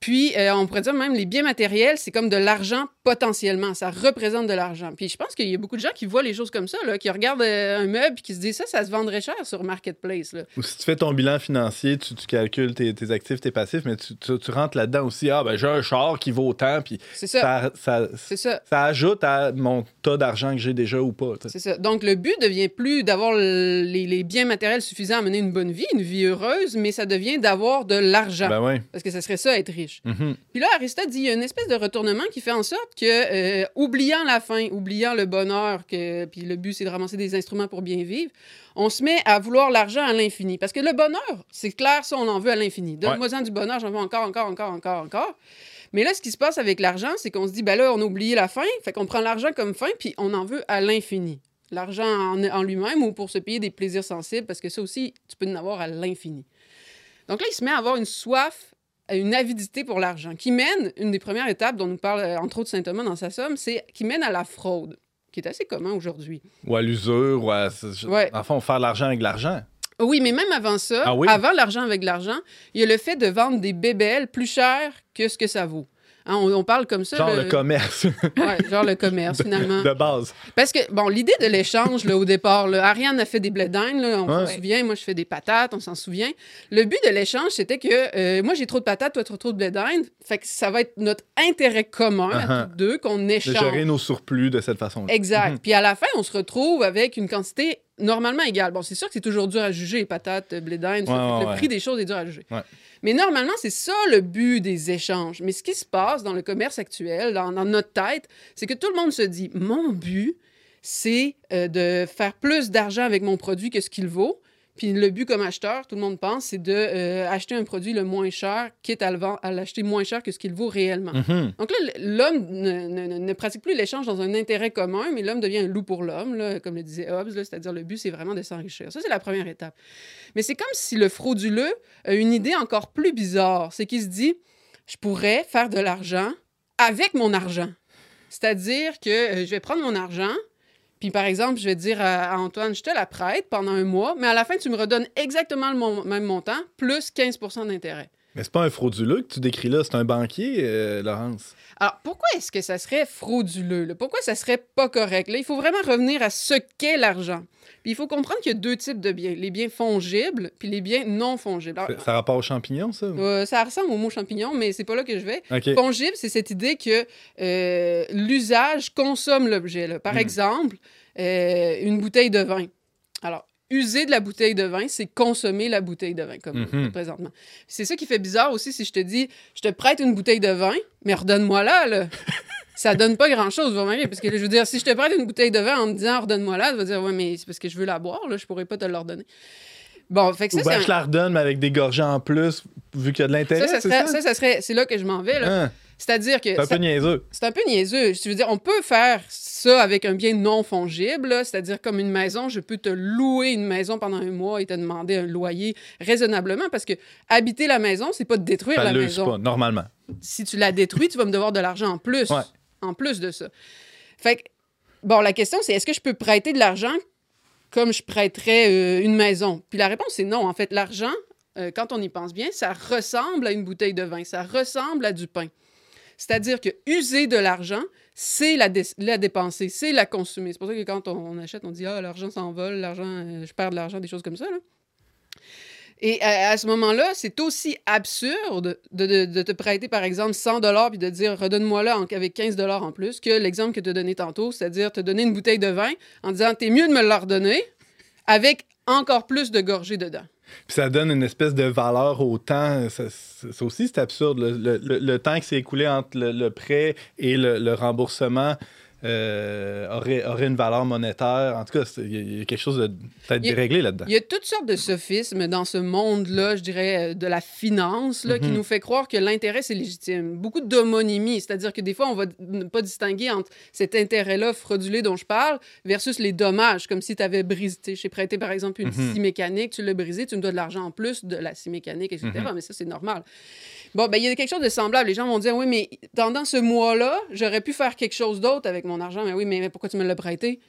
Puis, on pourrait dire même les biens matériels, c'est comme de l'argent potentiellement. Ça représente de l'argent. Puis, je pense qu'il y a beaucoup de gens qui voient les choses comme ça, là, qui regardent un meuble et qui se disent ça, ça se vendrait cher sur Marketplace. Là. Ou si tu fais ton bilan financier, tu calcules tes actifs, tes passifs, mais tu rentres là-dedans aussi. Ah, ben j'ai un char qui vaut autant. Puis c'est ça. Ça ajoute à mon tas d'argent que j'ai déjà ou pas. T'sais. C'est ça. Donc, le but devient plus d'avoir les biens matériels suffisants à mener une vie heureuse, mais ça devient d'avoir de l'argent. Ben oui. Parce que ça serait ça, être riche. Mm-hmm. Puis là, Aristote dit, il y a une espèce de retournement qui fait en sorte que, oubliant la faim, oubliant le bonheur, puis le but, c'est de ramasser des instruments pour bien vivre, on se met à vouloir l'argent à l'infini. Parce que le bonheur, c'est clair, ça, on en veut à l'infini. Donne-moi-en du bonheur, j'en veux encore. Mais là, ce qui se passe avec l'argent, c'est qu'on se dit, ben là, on a oublié la faim, fait qu'on prend l'argent comme faim, puis on en veut à l'infini. L'argent en lui-même ou pour se payer des plaisirs sensibles, parce que ça aussi, tu peux en avoir à l'infini. Donc là, il se met à avoir une soif, une avidité pour l'argent, qui mène, une des premières étapes dont nous parle, entre autres, Saint-Thomas dans sa somme, c'est qui mène à la fraude, qui est assez commun aujourd'hui. Ou à l'usure, ou à... Ouais. Enfin, on fait l'argent avec l'argent. Oui, mais même avant ça, ah oui? Avant l'argent avec l'argent, il y a le fait de vendre des bébelles plus chères que ce que ça vaut. Hein, on parle comme ça. Genre le commerce. Oui, genre le commerce, finalement. De base. Parce que, bon, l'idée de l'échange, là, au départ, là, Ariane a fait des blés d'Inde, là, on s'en souvient, moi, je fais des patates, on s'en souvient. Le but de l'échange, c'était que moi, j'ai trop de patates, toi, trop de blés d'Inde. Fait que ça va être notre intérêt commun à tous deux qu'on échange. De gérer nos surplus de cette façon-là. Exact. Puis à la fin, on se retrouve avec une quantité normalement égale. Bon, c'est sûr que c'est toujours dur à juger, les patates, blés d'Inde, le prix des choses est dur à juger. Ouais. Mais normalement, c'est ça le but des échanges. Mais ce qui se passe dans le commerce actuel, dans notre tête, c'est que tout le monde se dit « Mon but, c'est de faire plus d'argent avec mon produit que ce qu'il vaut. » Puis le but comme acheteur, tout le monde pense, c'est d'acheter un produit le moins cher, quitte à l'acheter moins cher que ce qu'il vaut réellement. Mm-hmm. Donc là, l'homme ne pratique plus l'échange dans un intérêt commun, mais l'homme devient un loup pour l'homme, là, comme le disait Hobbes, là, c'est-à-dire le but, c'est vraiment de s'enrichir. Ça, c'est la première étape. Mais c'est comme si le frauduleux a une idée encore plus bizarre. C'est qu'il se dit, je pourrais faire de l'argent avec mon argent. C'est-à-dire que je vais prendre mon argent... Puis, par exemple, je vais dire à Antoine, je te la prête pendant un mois, mais à la fin, tu me redonnes exactement même montant, plus 15 % d'intérêt. Mais c'est pas un frauduleux que tu décris là, c'est un banquier, Laurence. Alors, pourquoi est-ce que ça serait frauduleux? Là? Pourquoi ça serait pas correct? Là, il faut vraiment revenir à ce qu'est l'argent. Puis, il faut comprendre qu'il y a deux types de biens. Les biens fongibles, puis les biens non fongibles. Alors, ça a rapport aux champignons, ça? Ça ressemble au mot champignon, mais c'est pas là que je vais. Okay. Fongible, c'est cette idée que l'usage consomme l'objet. Là. Par exemple, une bouteille de vin. Alors, user de la bouteille de vin, c'est consommer la bouteille de vin, comme présentement. C'est ça qui fait bizarre aussi si je te dis, je te prête une bouteille de vin, mais redonne-moi là. Ça donne pas grand-chose, vous voyez, parce que je veux dire, si je te prête une bouteille de vin en me disant, redonne-moi là, tu vas dire, ouais, mais c'est parce que je veux la boire, là, je pourrais pas te l'ordonner. Bon, fait que ça, je la redonne, mais avec des gorgées en plus, vu qu'il y a de l'intérêt. Ça serait, c'est là que je m'en vais, là. Hein. C'est-à-dire que... C'est un peu niaiseux. Je veux dire, on peut faire ça avec un bien non fongible, là, c'est-à-dire comme une maison, je peux te louer une maison pendant un mois et te demander un loyer raisonnablement, parce que habiter la maison, c'est pas de détruire la maison. Pas, normalement. Si tu la détruis, tu vas me devoir de l'argent en plus. Ouais. En plus de ça. Fait que, bon, la question, c'est est-ce que je peux prêter de l'argent comme je prêterais une maison? Puis la réponse, c'est non. En fait, l'argent, quand on y pense bien, ça ressemble à une bouteille de vin, ça ressemble à du pain. C'est-à-dire que user de l'argent, c'est la dépenser, c'est la consommer. C'est pour ça que quand on achète, on dit « Ah, l'argent s'envole, je perds de l'argent », des choses comme ça. Là. Et à ce moment-là, c'est aussi absurde de te prêter, par exemple, 100 $ puis de dire « Redonne-moi là avec 15 $ en plus » que l'exemple que tu as donné tantôt, c'est-à-dire te donner une bouteille de vin en disant « T'es mieux de me la redonner » avec encore plus de gorgées dedans. Puis ça donne une espèce de valeur au temps. Ça aussi, c'est absurde. Le temps qui s'est écoulé entre le prêt et le remboursement aurait une valeur monétaire. En tout cas, il y a quelque chose de peut-être déréglé là-dedans. Il y a toutes sortes de sophismes dans ce monde-là, je dirais, de la finance, là, qui nous fait croire que l'intérêt, c'est légitime. Beaucoup d'homonymie, c'est-à-dire que des fois, on va pas distinguer entre cet intérêt-là fraudulé dont je parle versus les dommages, comme si tu avais brisé. Je t'ai prêté, par exemple, une scie mécanique, tu l'as brisée, tu me dois de l'argent en plus de la scie mécanique, etc. Mais ça, c'est normal. Bon, ben il y a quelque chose de semblable. Les gens vont dire, oui, mais pendant ce mois-là, j'aurais pu faire quelque chose d'autre avec mon argent, mais oui, mais pourquoi tu me l'as prêté? Tu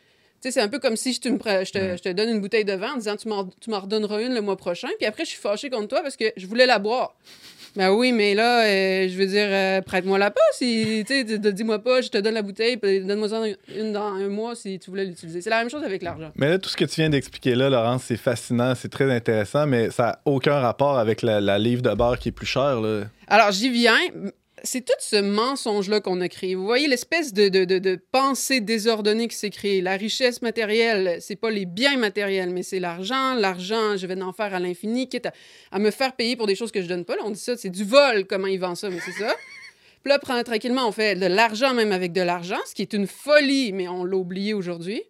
sais, c'est un peu comme si je te donne une bouteille de vin en disant tu m'en redonneras une le mois prochain, puis après je suis fâchée contre toi parce que je voulais la boire. Ben oui, mais là, je veux dire, prête-moi la pas. Si, dis-moi pas, je te donne la bouteille, puis donne-moi ça une dans un mois si tu voulais l'utiliser. C'est la même chose avec l'argent. Mais là, tout ce que tu viens d'expliquer là, Laurence, c'est fascinant, c'est très intéressant, mais ça n'a aucun rapport avec la livre de bar qui est plus chère, là. Alors, j'y viens. C'est tout ce mensonge-là qu'on a créé. Vous voyez l'espèce de pensée désordonnée qui s'est créée. La richesse matérielle, c'est pas les biens matériels, mais c'est l'argent. L'argent, je vais en faire à l'infini, quitte à me faire payer pour des choses que je donne pas. Là, on dit ça, c'est du vol, comment ils vendent ça, mais c'est ça. Puis là, tranquillement, on fait de l'argent même avec de l'argent, ce qui est une folie, mais on l'a oublié aujourd'hui.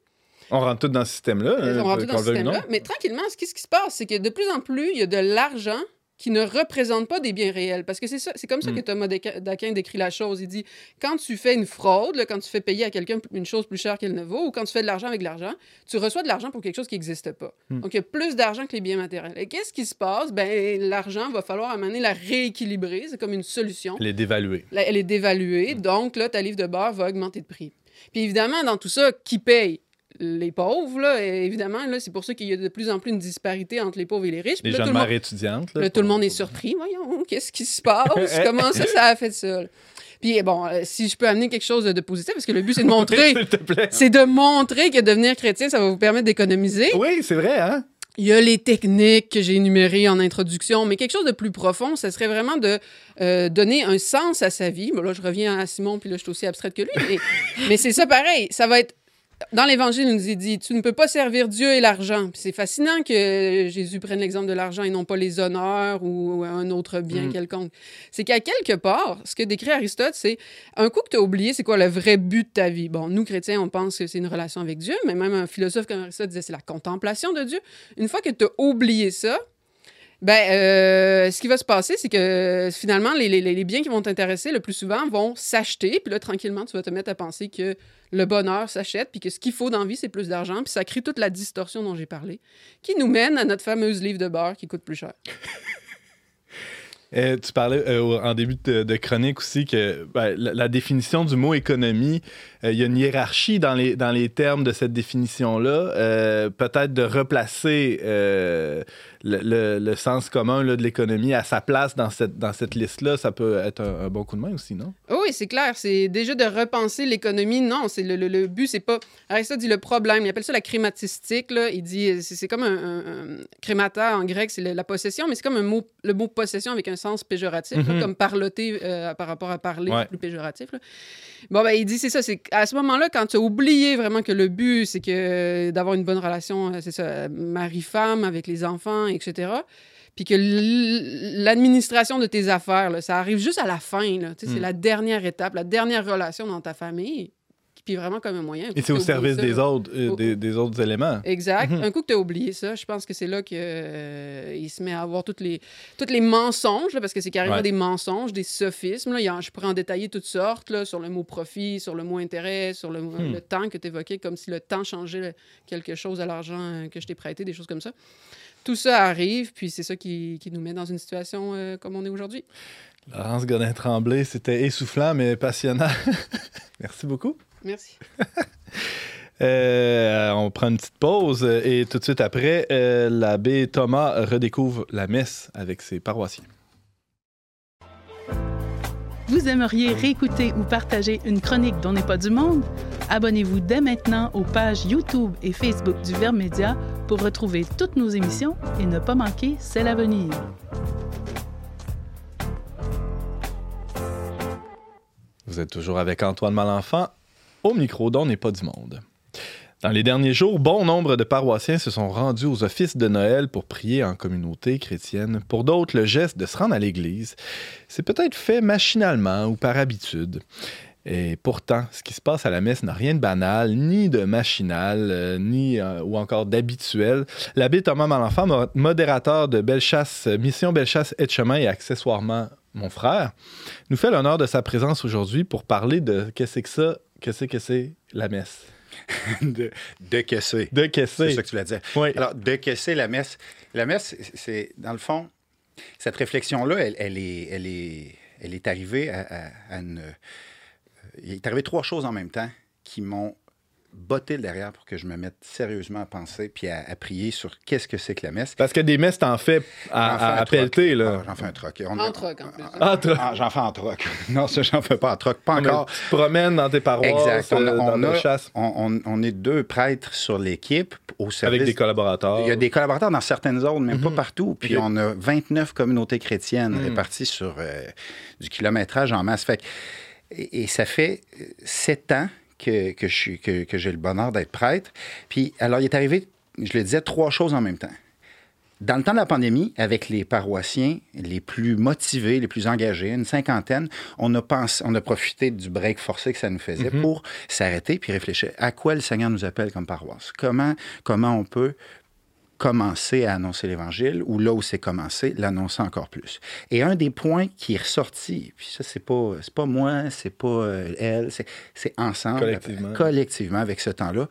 On rentre tout dans ce système-là. On rentre tout dans ce système-là, mais tranquillement, qu'est-ce qui se passe? C'est que de plus en plus, il y a de l'argent qui ne représentent pas des biens réels. Parce que c'est ça, c'est comme ça que Thomas d'Aquin décrit la chose. Il dit, quand tu fais une fraude, là, quand tu fais payer à quelqu'un une chose plus chère qu'elle ne vaut, ou quand tu fais de l'argent avec de l'argent, tu reçois de l'argent pour quelque chose qui n'existe pas. Donc, il y a plus d'argent que les biens matériels. Et qu'est-ce qui se passe? Ben, l'argent, va falloir à un moment donné la rééquilibrer. C'est comme une solution. Elle est dévaluée. Elle est dévaluée. Donc, là, ta livre de beurre va augmenter de prix. Puis évidemment, dans tout ça, qui paye? Les pauvres, là, évidemment, là, c'est pour ça qu'il y a de plus en plus une disparité entre les pauvres et les riches. Les gens de mère étudiante. Là, tout le monde est surpris. Voyons, qu'est-ce qui se passe? Comment ça a fait ça? Là? Puis bon, si je peux amener quelque chose de positif, parce que le but, c'est de montrer... S'il te plaît. C'est de montrer que devenir chrétien, ça va vous permettre d'économiser. Oui, c'est vrai, hein? Il y a les techniques que j'ai énumérées en introduction, mais quelque chose de plus profond, ça serait vraiment de donner un sens à sa vie. Bon, là, je reviens à Simon, puis là, je suis aussi abstraite que lui, mais, mais c'est ça pareil. Ça va être... Dans l'Évangile, il nous est dit « Tu ne peux pas servir Dieu et l'argent ». Puis c'est fascinant que Jésus prenne l'exemple de l'argent et non pas les honneurs ou un autre bien quelconque. C'est qu'à quelque part, ce que décrit Aristote, c'est un coup que tu as oublié, c'est quoi le vrai but de ta vie? Bon, nous, chrétiens, on pense que c'est une relation avec Dieu, mais même un philosophe comme Aristote disait « C'est la contemplation de Dieu ». Une fois que tu as oublié ça, ce qui va se passer, c'est que finalement, les biens qui vont t'intéresser le plus souvent vont s'acheter. Puis là, tranquillement, tu vas te mettre à penser que le bonheur s'achète, puis que ce qu'il faut dans la vie, c'est plus d'argent. Puis ça crée toute la distorsion dont j'ai parlé, qui nous mène à notre fameuse livre de beurre qui coûte plus cher. Tu parlais en début de chronique aussi que la définition du mot « économie », il y a une hiérarchie dans les termes de cette définition-là. Peut-être de replacer le sens commun là, de l'économie à sa place dans cette liste-là, ça peut être un bon coup de main aussi, non? Oui, c'est clair. C'est déjà de repenser l'économie. Non, c'est le but, c'est pas... Aristote dit le problème. Il appelle ça la crématistique. Là. Il dit... C'est comme un crémata en grec, c'est la possession, mais c'est comme le mot possession avec un sens péjoratif, là, comme parloter par rapport à parler, c'est plus péjoratif. Là. Bon, il dit, c'est ça, c'est à ce moment-là, quand tu as oublié vraiment que le but, c'est que d'avoir une bonne relation, c'est ça, mari-femme, avec les enfants, etc., puis que l'administration de tes affaires, là, ça arrive juste à la fin, là, c'est la dernière étape, la dernière relation dans ta famille, puis vraiment comme un moyen. Et c'est au service des autres éléments. Exact. Un coup que tu as oublié ça, je pense que c'est là qu'il se met à avoir toutes les mensonges, là, parce que c'est carrément des mensonges, des sophismes. Là. Je pourrais en détailler toutes sortes, là, sur le mot profit, sur le mot intérêt, sur le temps que tu évoquais, comme si le temps changeait quelque chose à l'argent que je t'ai prêté, des choses comme ça. Tout ça arrive, puis c'est ça qui nous met dans une situation comme on est aujourd'hui. Laurence Godin-Tremblay, c'était essoufflant, mais passionnant. Merci beaucoup. Merci. On prend une petite pause et tout de suite après, l'abbé Thomas redécouvre la messe avec ses paroissiens. Vous aimeriez réécouter ou partager une chronique d'On n'est pas du monde? Abonnez-vous dès maintenant aux pages YouTube et Facebook du Verbe Média pour retrouver toutes nos émissions et ne pas manquer Celle à venir. Vous êtes toujours avec Antoine Malenfant, au micro d'On n'est pas du monde. Dans les derniers jours, bon nombre de paroissiens se sont rendus aux offices de Noël pour prier en communauté chrétienne. Pour d'autres, le geste de se rendre à l'église, c'est peut-être fait machinalement ou par habitude. Et pourtant, ce qui se passe à la messe n'a rien de banal, ni de machinal, ou encore d'habituel. L'abbé Thomas Malenfant, modérateur de Mission Bellechasse Etchemin et accessoirement mon frère, nous fait l'honneur de sa présence aujourd'hui pour parler de qu'est-ce que ça, qu'est-ce que c'est la messe. De qu'est-ce que c'est. De qu'est-ce que c'est. C'est ça que tu voulais dire. Oui. Alors, de qu'est-ce que c'est la messe. La messe, c'est, dans le fond, cette réflexion-là, elle est arrivée à une... Il est arrivé trois choses en même temps qui m'ont botter le derrière pour que je me mette sérieusement à penser puis à prier sur qu'est-ce que c'est que la messe. Parce que des messes, t'en fais à pelleter, là. Ah, j'en fais un troc. J'en fais en troc. Non, ça, j'en fais pas en troc. Pas encore. Tu te promènes dans tes paroisses. Exact. On est deux prêtres sur l'équipe au service. Avec des collaborateurs. Il y a des collaborateurs dans certaines zones, même pas partout. Puis on a 29 communautés chrétiennes réparties sur du kilométrage en masse. Fait que, et ça fait 7 ans que j'ai le bonheur d'être prêtre. Puis, alors, il est arrivé, je le disais, 3 choses en même temps. Dans le temps de la pandémie, avec les paroissiens les plus motivés, les plus engagés, une 50aine, on a profité du break forcé que ça nous faisait pour s'arrêter puis réfléchir à quoi le Seigneur nous appelle comme paroisse. Comment on peut commencer à annoncer l'Évangile, ou là où c'est commencé, l'annoncer encore plus. Et un des points qui est ressorti, puis ça, c'est pas moi, c'est pas elle, c'est ensemble, collectivement, avec ce temps-là,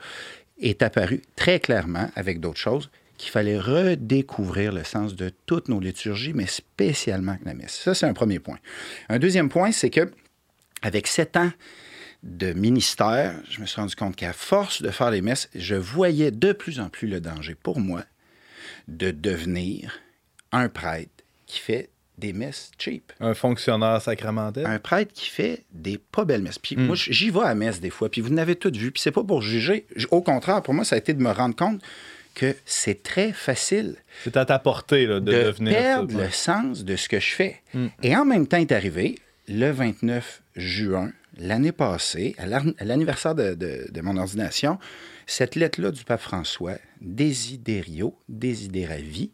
est apparu très clairement, avec d'autres choses, qu'il fallait redécouvrir le sens de toutes nos liturgies, mais spécialement la messe. Ça, c'est un premier point. Un deuxième point, c'est que, avec 7 ans de ministère, je me suis rendu compte qu'à force de faire les messes, je voyais de plus en plus le danger pour moi de devenir un prêtre qui fait des messes cheap. Un fonctionnaire sacramentel. Un prêtre qui fait des pas belles messes. Puis moi, j'y vais à messe des fois, puis vous n'avez toutes vu, puis c'est pas pour juger. Au contraire, pour moi, ça a été de me rendre compte que c'est très facile. C'est à ta portée, là, de devenir... De perdre le sens de ce que je fais. Et en même temps est arrivé, le 29 juin, l'année passée, à l'anniversaire de mon ordination, cette lettre-là du pape François, Desiderio Desideravi,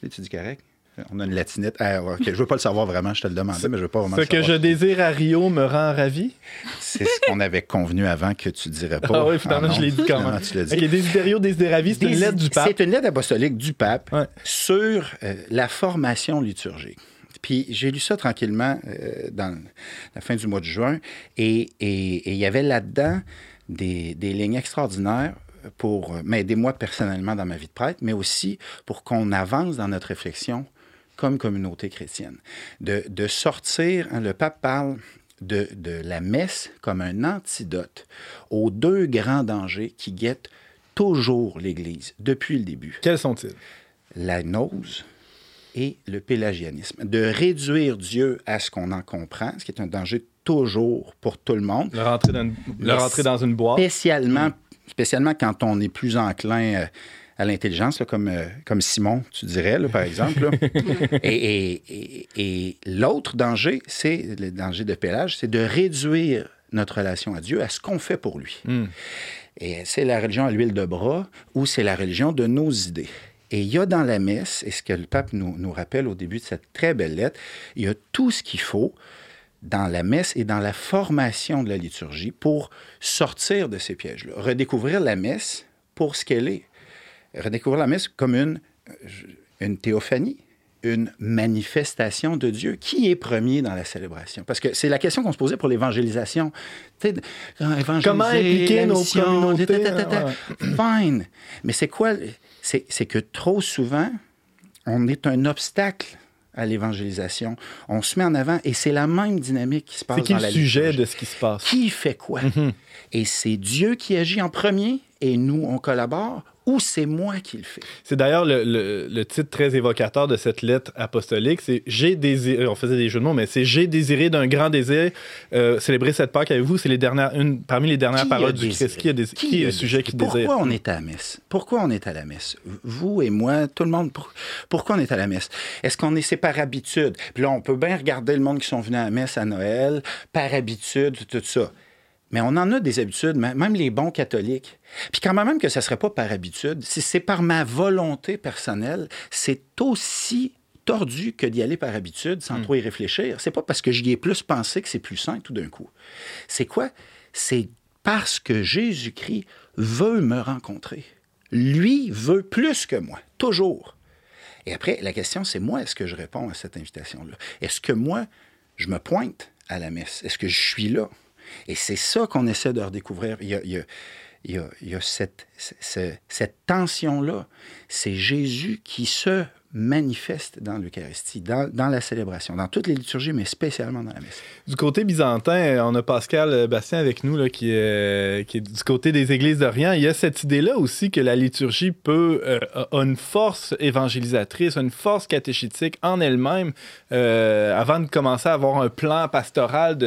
l'as-tu dit correct? On a une latinette. Ah, okay. Je ne veux pas le savoir vraiment, je te le demandais, mais je ne veux pas vraiment le savoir. Ce que je désire à Rio me rend ravi. C'est ce qu'on avait convenu avant que tu ne dirais pas. Ah oui, finalement, je l'ai dit quand même. Tu l'as dit. Okay, Desiderio Desideravi, c'est une lettre du pape. C'est une lettre apostolique du pape sur la formation liturgique. Puis j'ai lu ça tranquillement dans la fin du mois de juin, et il y avait là-dedans des lignes extraordinaires pour m'aider moi personnellement dans ma vie de prêtre, mais aussi pour qu'on avance dans notre réflexion comme communauté chrétienne. De sortir, hein, le pape parle de la messe comme un antidote aux 2 grands dangers qui guettent toujours l'Église depuis le début. Quels sont-ils? La gnose et le pélagianisme, de réduire Dieu à ce qu'on en comprend, ce qui est un danger toujours pour tout le monde. Le rentrer dans une boîte. Spécialement quand on est plus enclin à l'intelligence, là, comme Simon, tu dirais, là, par exemple. Là. Et l'autre danger, c'est le danger de pélage, c'est de réduire notre relation à Dieu à ce qu'on fait pour lui. Et c'est la religion à l'huile de bras ou c'est la religion de nos idées. Et il y a dans la messe, et ce que le pape nous rappelle au début de cette très belle lettre, il y a tout ce qu'il faut dans la messe et dans la formation de la liturgie pour sortir de ces pièges-là. Redécouvrir la messe pour ce qu'elle est. Redécouvrir la messe comme une théophanie, une manifestation de Dieu. Qui est premier dans la célébration? Parce que c'est la question qu'on se posait pour l'évangélisation. Comment impliquer nos communautés? Fine! Mais c'est quoi... C'est que trop souvent, on est un obstacle à l'évangélisation. On se met en avant et c'est la même dynamique qui se passe dans la liturgie. C'est qui le sujet de ce qui se passe? Qui fait quoi? Et c'est Dieu qui agit en premier et nous, on collabore, ou c'est moi qui le fais? C'est d'ailleurs le titre très évocateur de cette lettre apostolique. C'est « J'ai désiré », on faisait des jeux de mots, mais c'est « J'ai désiré d'un grand désir célébrer cette Pâques avec vous ». C'est parmi les dernières paroles du Christ. Qui est le sujet qui désire? Pourquoi on est à la messe? Pourquoi on est à la messe? Vous et moi, tout le monde, pourquoi on est à la messe? Est-ce qu'on est par habitude? Puis là, on peut bien regarder le monde qui sont venus à la messe à Noël, par habitude, tout ça. Mais on en a des habitudes, même les bons catholiques. Puis quand même que ça ne serait pas par habitude, si c'est par ma volonté personnelle, c'est aussi tordu que d'y aller par habitude sans trop y réfléchir. C'est pas parce que j'y ai plus pensé que c'est plus sain tout d'un coup. C'est quoi? C'est parce que Jésus-Christ veut me rencontrer. Lui veut plus que moi, toujours. Et après, la question, c'est moi, est-ce que je réponds à cette invitation-là? Est-ce que moi, je me pointe à la messe? Est-ce que je suis là? Et c'est ça qu'on essaie de redécouvrir. Il y a cette tension-là. C'est Jésus qui se manifeste dans l'Eucharistie, dans la célébration, dans toutes les liturgies, mais spécialement dans la messe. Du côté byzantin, on a Pascal Bastien avec nous, là, qui est du côté des Églises d'Orient. Il y a cette idée-là aussi que la liturgie peut a une force évangélisatrice, une force catéchétique en elle-même, avant de commencer à avoir un plan pastoral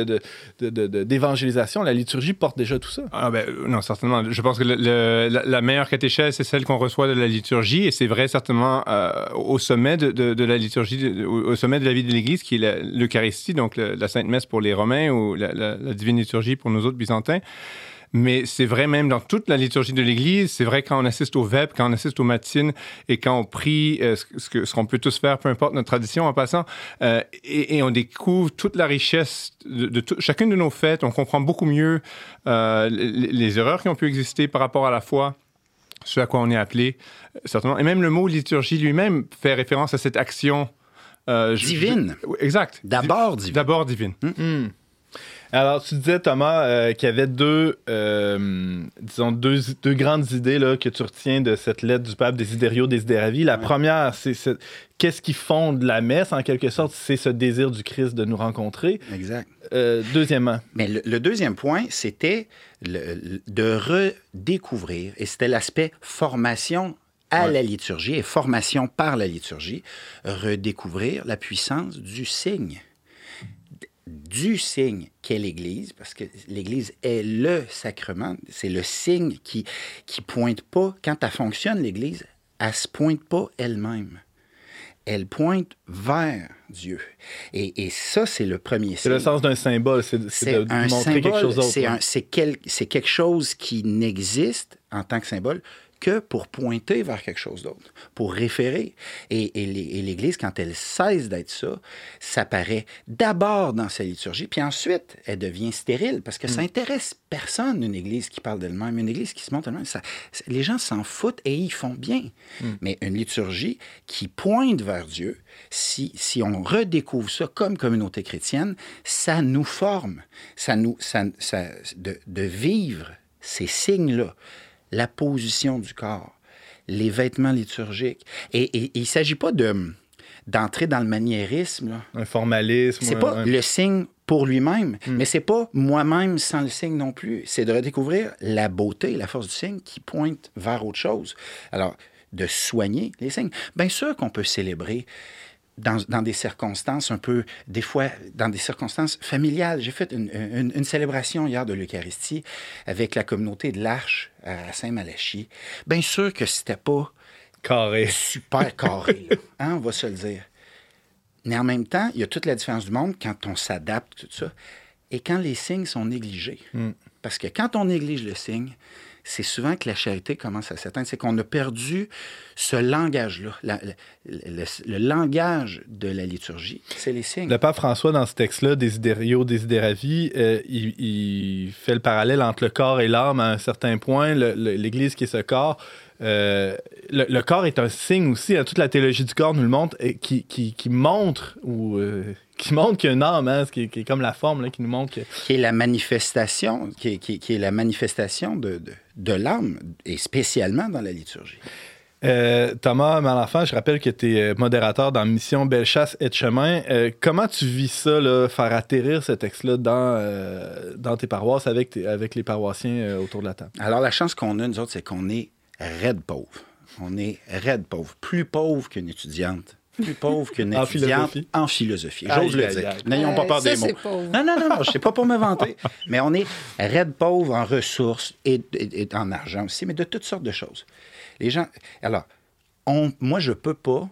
d'évangélisation. La liturgie porte déjà tout ça. Ah ben, non, certainement. Je pense que la meilleure catéchèse, c'est celle qu'on reçoit de la liturgie, et c'est vrai certainement au sommet de la liturgie, au sommet de la vie de l'Église, qui est l'Eucharistie, donc la Sainte Messe pour les Romains, ou la Divine Liturgie pour nous autres Byzantins. Mais c'est vrai même dans toute la liturgie de l'Église, c'est vrai quand on assiste aux vêpres, quand on assiste aux matines et quand on prie, ce qu'on peut tous faire, peu importe notre tradition en passant, et on découvre toute la richesse de chacune de nos fêtes. On comprend beaucoup mieux les erreurs qui ont pu exister par rapport à la foi, ce à quoi on est appelé, certainement. Et même le mot liturgie lui-même fait référence à cette action... divine. Exact. D'abord divine. Mm-hmm. Alors, tu disais, Thomas, qu'il y avait deux grandes idées là, que tu retiens de cette lettre du pape Desiderio Desideravi. La première, c'est qu'est-ce qui fonde la messe, en quelque sorte, c'est ce désir du Christ de nous rencontrer. Exact. Deuxièmement. Mais le deuxième point, c'était de redécouvrir, et c'était l'aspect formation à la liturgie et formation par la liturgie, redécouvrir la puissance du signe qu'est l'Église, parce que l'Église est le sacrement, c'est le signe qui pointe pas, quand elle fonctionne, l'Église, elle se pointe pas elle-même. Elle pointe vers Dieu. Et ça, c'est le premier signe. C'est le sens d'un symbole, c'est de montrer symbole, quelque chose d'autre. C'est quelque chose qui n'existe en tant que symbole que pour pointer vers quelque chose d'autre, pour référer. Et l'Église, quand elle cesse d'être ça, ça paraît d'abord dans sa liturgie, puis ensuite, elle devient stérile, parce que ça n'intéresse personne, une Église qui parle d'elle-même, une Église qui se montre elle-même. Les gens s'en foutent et ils font bien. Mais une liturgie qui pointe vers Dieu, si on redécouvre ça comme communauté chrétienne, ça nous forme, de vivre ces signes-là. La position du corps, les vêtements liturgiques. Et il ne s'agit pas d'entrer dans le maniérisme. Là. Un formalisme. C'est pas le signe pour lui-même, mais c'est pas moi-même sans le signe non plus. C'est de redécouvrir la beauté, la force du signe qui pointe vers autre chose. Alors, de soigner les signes. Bien sûr qu'on peut célébrer dans des circonstances un peu, des fois, dans des circonstances familiales. J'ai fait une célébration hier de l'Eucharistie avec la communauté de l'Arche à Saint-Malachie. Bien sûr que c'était pas carré. Super carré, là, hein, on va se le dire. Mais en même temps, il y a toute la différence du monde quand on s'adapte, tout ça, et quand les signes sont négligés. Parce que quand on néglige le signe, c'est souvent que la charité commence à s'éteindre. C'est qu'on a perdu ce langage-là, le langage de la liturgie. C'est les signes. Le pape François, dans ce texte-là, Desiderio Desideravi, il fait le parallèle entre le corps et l'âme à un certain point. L'Église qui est ce corps... le corps est un signe aussi, hein, toute la théologie du corps nous le montre, qui montre qu'il y a une âme, hein, qui est comme la forme là, qui nous montre que... qui est la manifestation, qui est la manifestation de l'âme, et spécialement dans la liturgie. Thomas Malenfant, je rappelle que tu es modérateur dans Mission Bellechasse Etchemin. Comment tu vis ça, là, faire atterrir ce texte-là dans tes paroisses avec les paroissiens autour de la table? Alors, la chance qu'on a, nous autres, c'est qu'on est raide pauvre. Plus pauvre qu'une étudiante. En philosophie. J'ose le dire. N'ayons pas peur des mots. Non, je sais pas pour me vanter. Mais on est raide pauvre en ressources et en argent aussi, mais de toutes sortes de choses. Les gens... Alors, moi, je peux pas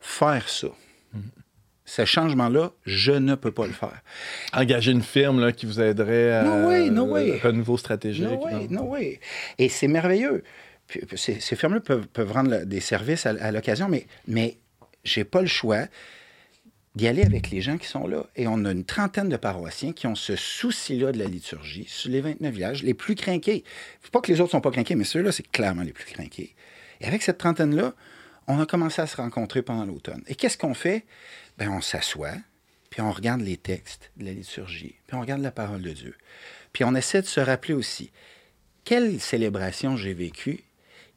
faire ça. Ce changement-là, je ne peux pas le faire. Engager une firme là, qui vous aiderait à renouveau stratégique. No way. Et c'est merveilleux. Puis, ces firmes-là peuvent rendre des services à l'occasion, mais je n'ai pas le choix d'y aller avec les gens qui sont là. Et on a une trentaine de paroissiens qui ont ce souci-là de la liturgie sur les 29 villages, les plus crinqués. Pas que les autres ne sont pas crinqués, mais ceux-là, c'est clairement les plus crinqués. Et avec cette trentaine-là, on a commencé à se rencontrer pendant l'automne. Et qu'est-ce qu'on fait? Bien, on s'assoit, puis on regarde les textes de la liturgie, puis on regarde la parole de Dieu. Puis on essaie de se rappeler aussi, quelle célébration j'ai vécue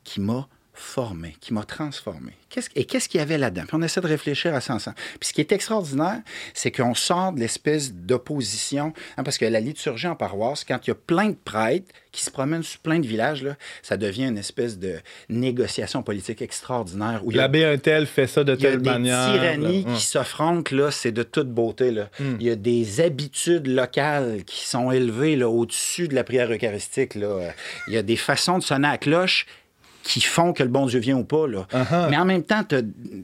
qui m'a formé, qui m'a transformé. Qu'est-ce qu'il y avait là-dedans? Puis on essaie de réfléchir à ça ensemble. Puis ce qui est extraordinaire, c'est qu'on sort de l'espèce d'opposition, hein, parce que la liturgie en paroisse, quand il y a plein de prêtres qui se promènent sur plein de villages, là, ça devient une espèce de négociation politique extraordinaire. Où l'abbé un tel fait ça de telle manière. Il y a des tyrannies qui s'affrontent, là, c'est de toute beauté. Là. Il y a des habitudes locales qui sont élevées là, au-dessus de la prière eucharistique. Là. Il y a des façons de sonner à la cloche qui font que le bon Dieu vient ou pas. Là. Uh-huh. Mais en même temps,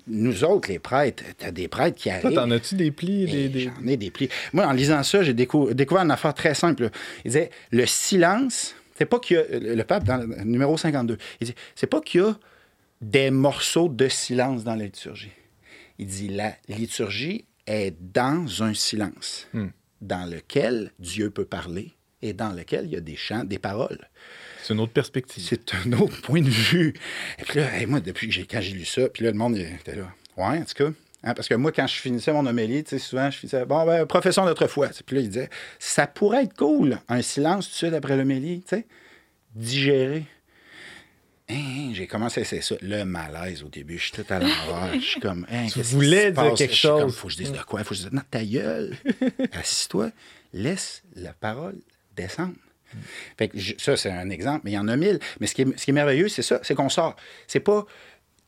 nous autres, les prêtres, t'as des prêtres qui arrivent... Toi, t'en as-tu des plis? J'en ai des plis. Moi, en lisant ça, j'ai découvert une affaire très simple. Il disait, le silence, c'est pas qu'il y a... Le pape, dans le numéro 52, il dit, c'est pas qu'il y a des morceaux de silence dans la liturgie. Il dit, la liturgie est dans un silence dans lequel Dieu peut parler et dans lequel il y a des chants, des paroles. C'est une autre perspective. C'est un autre point de vue. Et puis là, moi, depuis quand j'ai lu ça, puis là, le monde était là. Ouais, en tout cas. Hein, parce que moi, quand je finissais mon homélie, tu sais, souvent, je finissais, bon, ben, professons notre foi. Puis là, il disait, ça pourrait être cool, un silence tout de suite après l'homélie, tu sais, digérer. Hein, j'ai commencé à essayer ça. Le malaise au début, je suis tout à l'envers. Je suis comme, hein, tu voulais dire quelque chose. Comme, faut que je dise de quoi? Faut que je dise, non, ta gueule. Assis-toi, laisse la parole descendre. Fait que ça, c'est un exemple, mais il y en a 1000. Mais ce qui est merveilleux, c'est ça, c'est qu'on sort. C'est pas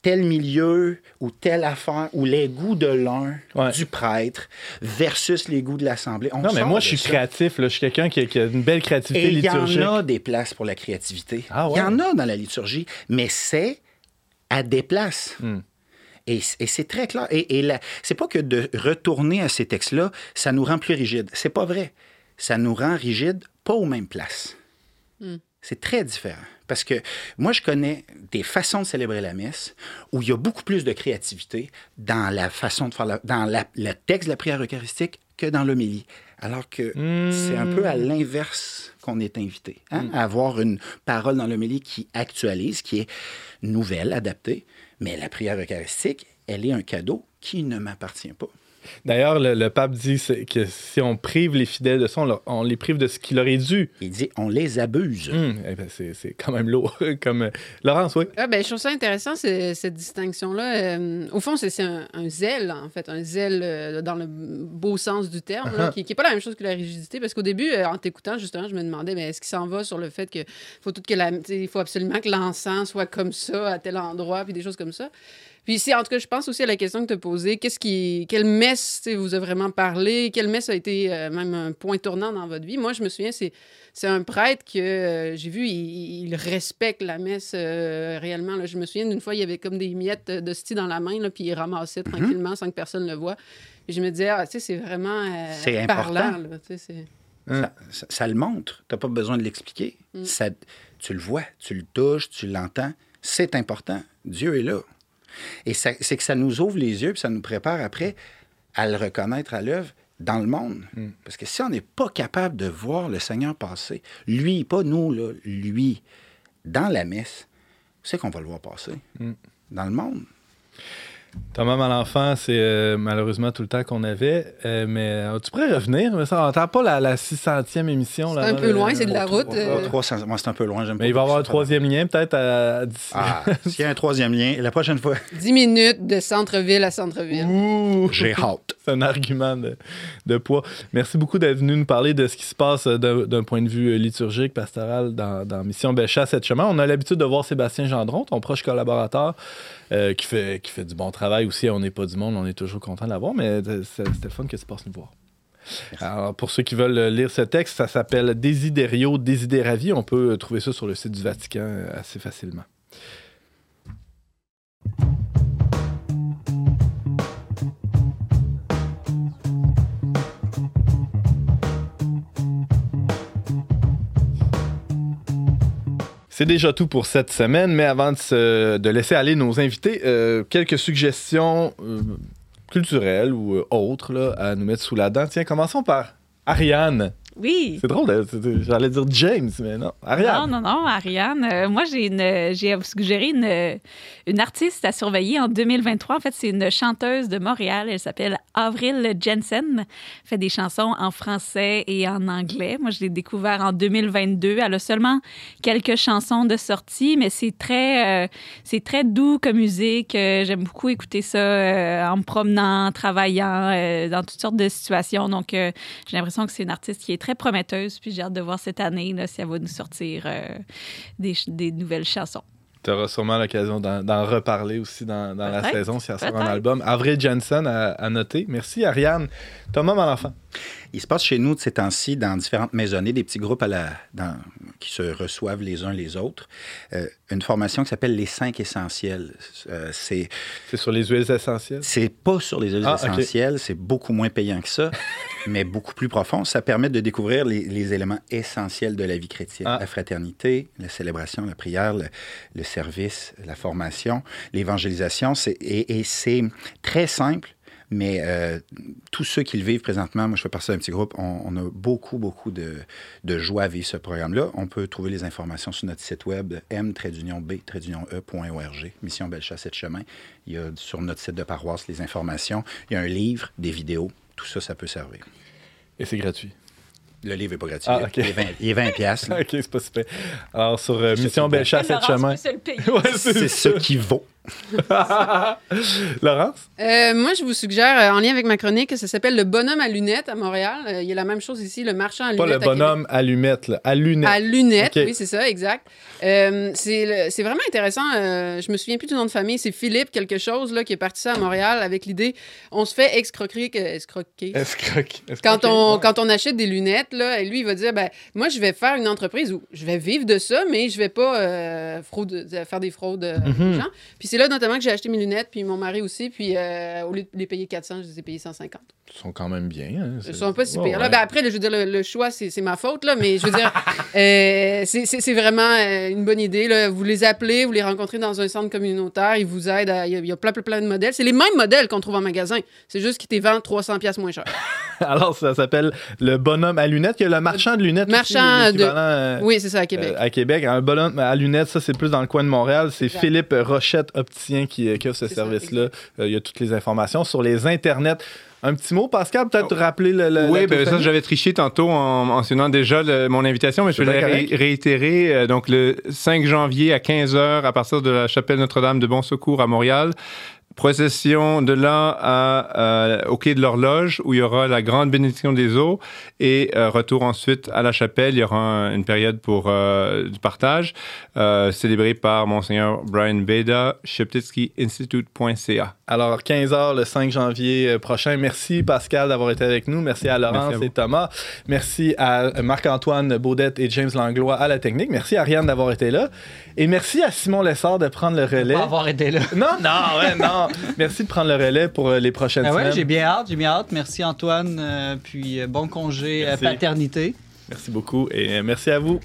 tel milieu ou telle affaire ou les goûts de l'un, du prêtre, versus les goûts de l'Assemblée. Non, mais moi, je suis créatif. Là. Je suis quelqu'un qui a une belle créativité liturgique. Il y en a des places pour la créativité. Ah, ouais. Il y en a dans la liturgie, mais c'est à des places. Et c'est très clair. Et c'est pas que de retourner à ces textes-là, ça nous rend plus rigides. C'est pas vrai. Ça nous rend rigides pas aux mêmes places. C'est très différent. Parce que moi, je connais des façons de célébrer la messe où il y a beaucoup plus de créativité dans la façon de faire le texte de la prière eucharistique que dans l'homélie. Alors que c'est un peu à l'inverse qu'on est invité. Hein? À avoir une parole dans l'homélie qui actualise, qui est nouvelle, adaptée. Mais la prière eucharistique, elle est un cadeau qui ne m'appartient pas. D'ailleurs, le pape dit que si on prive les fidèles de ça, on les prive de ce qu'il aurait dû. Il dit on les abuse. Eh bien, c'est quand même lourd. Comme Laurence, oui. Ah, ben, je trouve ça intéressant, cette distinction-là. Au fond, c'est un zèle, en fait. Un zèle dans le beau sens du terme, là, qui n'est pas la même chose que la rigidité. Parce qu'au début, en t'écoutant, justement, je me demandais mais est-ce qu'il s'en va sur le fait que faut absolument que l'encens soit comme ça, à tel endroit, puis des choses comme ça. Puis en tout cas, je pense aussi à la question que tu as posée. Quelle messe vous a vraiment parlé? Quelle messe a été même un point tournant dans votre vie? Moi, je me souviens, c'est un prêtre que j'ai vu, il respecte la messe réellement. Là. Je me souviens d'une fois, il y avait comme des miettes d'hostie dans la main, là, puis il ramassait tranquillement sans que personne le voie. Et je me disais, tu sais, c'est vraiment c'est parlant. Là, ça le montre. Tu n'as pas besoin de l'expliquer. Ça, tu le vois, tu le touches, tu l'entends. C'est important. Dieu est là. Et ça, c'est que ça nous ouvre les yeux et ça nous prépare après à le reconnaître à l'œuvre dans le monde. Parce que si on n'est pas capable de voir le Seigneur passer, lui, pas nous, là, lui, dans la messe, c'est qu'on va le voir passer dans le monde. Thomas Malenfant, c'est malheureusement tout le temps qu'on avait, mais tu pourrais revenir, mais ça n'entend pas la 600e émission. C'est un peu loin, c'est de la route. Moi, c'est un peu loin, j'aime pas. Mais il va y avoir un troisième lien, peut-être à 10. Ah, s'il y a un troisième lien, la prochaine fois. 10 minutes de centre-ville à centre-ville. Ouh, j'ai hâte. C'est un argument de poids. Merci beaucoup d'être venu nous parler de ce qui se passe d'un point de vue liturgique, pastoral, dans Mission Bellechasse Etchemin. On a l'habitude de voir Sébastien Gendron, ton proche collaborateur, qui fait du bon travail aussi. On n'est pas du monde, on est toujours content de l'avoir, mais c'était fun que tu passes nous voir. Merci. Alors, pour ceux qui veulent lire ce texte, ça s'appelle Desiderio Desideravi. On peut trouver ça sur le site du Vatican assez facilement. C'est déjà tout pour cette semaine, mais avant de laisser aller nos invités, quelques suggestions culturelles ou autres là, à nous mettre sous la dent. Tiens, commençons par Ariane. Oui. C'est drôle, j'allais dire James, mais non. Ariane. Non, Ariane. Moi, j'ai à vous suggérer une artiste à surveiller en 2023. En fait, c'est une chanteuse de Montréal. Elle s'appelle Avril Jensen. Elle fait des chansons en français et en anglais. Moi, je l'ai découvert en 2022. Elle a seulement quelques chansons de sortie, mais c'est très doux comme musique. J'aime beaucoup écouter ça en me promenant, en travaillant, dans toutes sortes de situations. Donc, j'ai l'impression que c'est une artiste qui est très prometteuse, puis j'ai hâte de voir cette année là, si elle va nous sortir des nouvelles chansons. Tu auras sûrement l'occasion d'en reparler aussi dans la saison, si elle sort un album. Avril Jensen à noter. Merci, Ariane. Thomas Malenfant. Il se passe chez nous de ces temps-ci, dans différentes maisonnées, des petits groupes qui se reçoivent les uns les autres. Une formation qui s'appelle « Les 5 essentiels ». C'est sur les huiles essentielles? C'est pas sur les huiles essentielles. Okay. C'est beaucoup moins payant que ça, mais beaucoup plus profond. Ça permet de découvrir les éléments essentiels de la vie chrétienne. La fraternité, la célébration, la prière, le service, la formation, l'évangélisation. Et c'est très simple. Mais tous ceux qui le vivent présentement, moi je fais partie d'un petit groupe, on a beaucoup de joie à vivre ce programme-là. On peut trouver les informations sur notre site web m-b-e.org, Mission Bellechasse Etchemin. Il y a sur notre site de paroisse les informations. Il y a un livre, des vidéos, tout ça, ça peut servir. Et c'est gratuit? Le livre n'est pas gratuit. Ah, okay. Il est 20$. OK, c'est pas super. Alors, sur Mission Bellechasse Etchemin. C'est ce qui vaut. Laurence? Moi, je vous suggère, en lien avec ma chronique, ça s'appelle le Bonhomme à lunettes à Montréal. Il y a la même chose ici, le marchand à lunettes. Pas le bonhomme à lunettes, là. À lunettes. À lunettes, okay. Oui, c'est ça, exact. C'est vraiment intéressant. Je me souviens plus du nom de famille. C'est Philippe quelque chose là, qui est parti ça à Montréal avec l'idée on se fait escroquer. Quand on achète des lunettes, là, lui, il va dire moi, je vais faire une entreprise où je vais vivre de ça, mais je vais pas faire des fraudes aux gens. Puis c'est là notamment que j'ai acheté mes lunettes, puis mon mari aussi, puis au lieu de les payer 400, je les ai payés 150. Ils sont quand même bien. Hein, ils sont pas si pires. Ouais. Après, je veux dire, le choix, c'est ma faute, là, mais je veux dire, c'est vraiment une bonne idée. Là. Vous les appelez, vous les rencontrez dans un centre communautaire, ils vous aident. Il y a plein de modèles. C'est les mêmes modèles qu'on trouve en magasin. C'est juste qu'ils te vendent 300$ moins cher. Alors, ça s'appelle le Bonhomme à lunettes. Il y a le marchand de lunettes. Oui, c'est ça, à Québec. À Québec. Un Bonhomme à lunettes, ça, c'est plus dans le coin de Montréal. C'est exact. Philippe Rochette, opticien, qui a ce service-là. Il y a toutes les informations sur les internets. Un petit mot, Pascal, peut-être rappeler le Oui, ça, j'avais triché tantôt en sonnant déjà mon invitation, mais je vais la réitérer. Donc, le 5 janvier à 15h, à partir de la Chapelle Notre-Dame de Bon Secours à Montréal, procession de l'an au Quai de l'Horloge, où il y aura la grande bénédiction des eaux, et retour ensuite à la chapelle. Il y aura une période pour du partage, célébrée par Monseigneur Brian Beda, Sheptytsky Institute.ca. Alors, 15h le 5 janvier prochain. Merci, Pascal, d'avoir été avec nous. Merci à Laurence et Thomas. Merci à Marc-Antoine Baudette et James Langlois à la technique. Merci, Ariane, d'avoir été là. Et merci à Simon Lessard de prendre le relais. Pas avoir été là. Non. Merci de prendre le relais pour les prochaines semaines. J'ai bien hâte. Merci, Antoine. Puis, bon congé paternité. Merci beaucoup et merci à vous.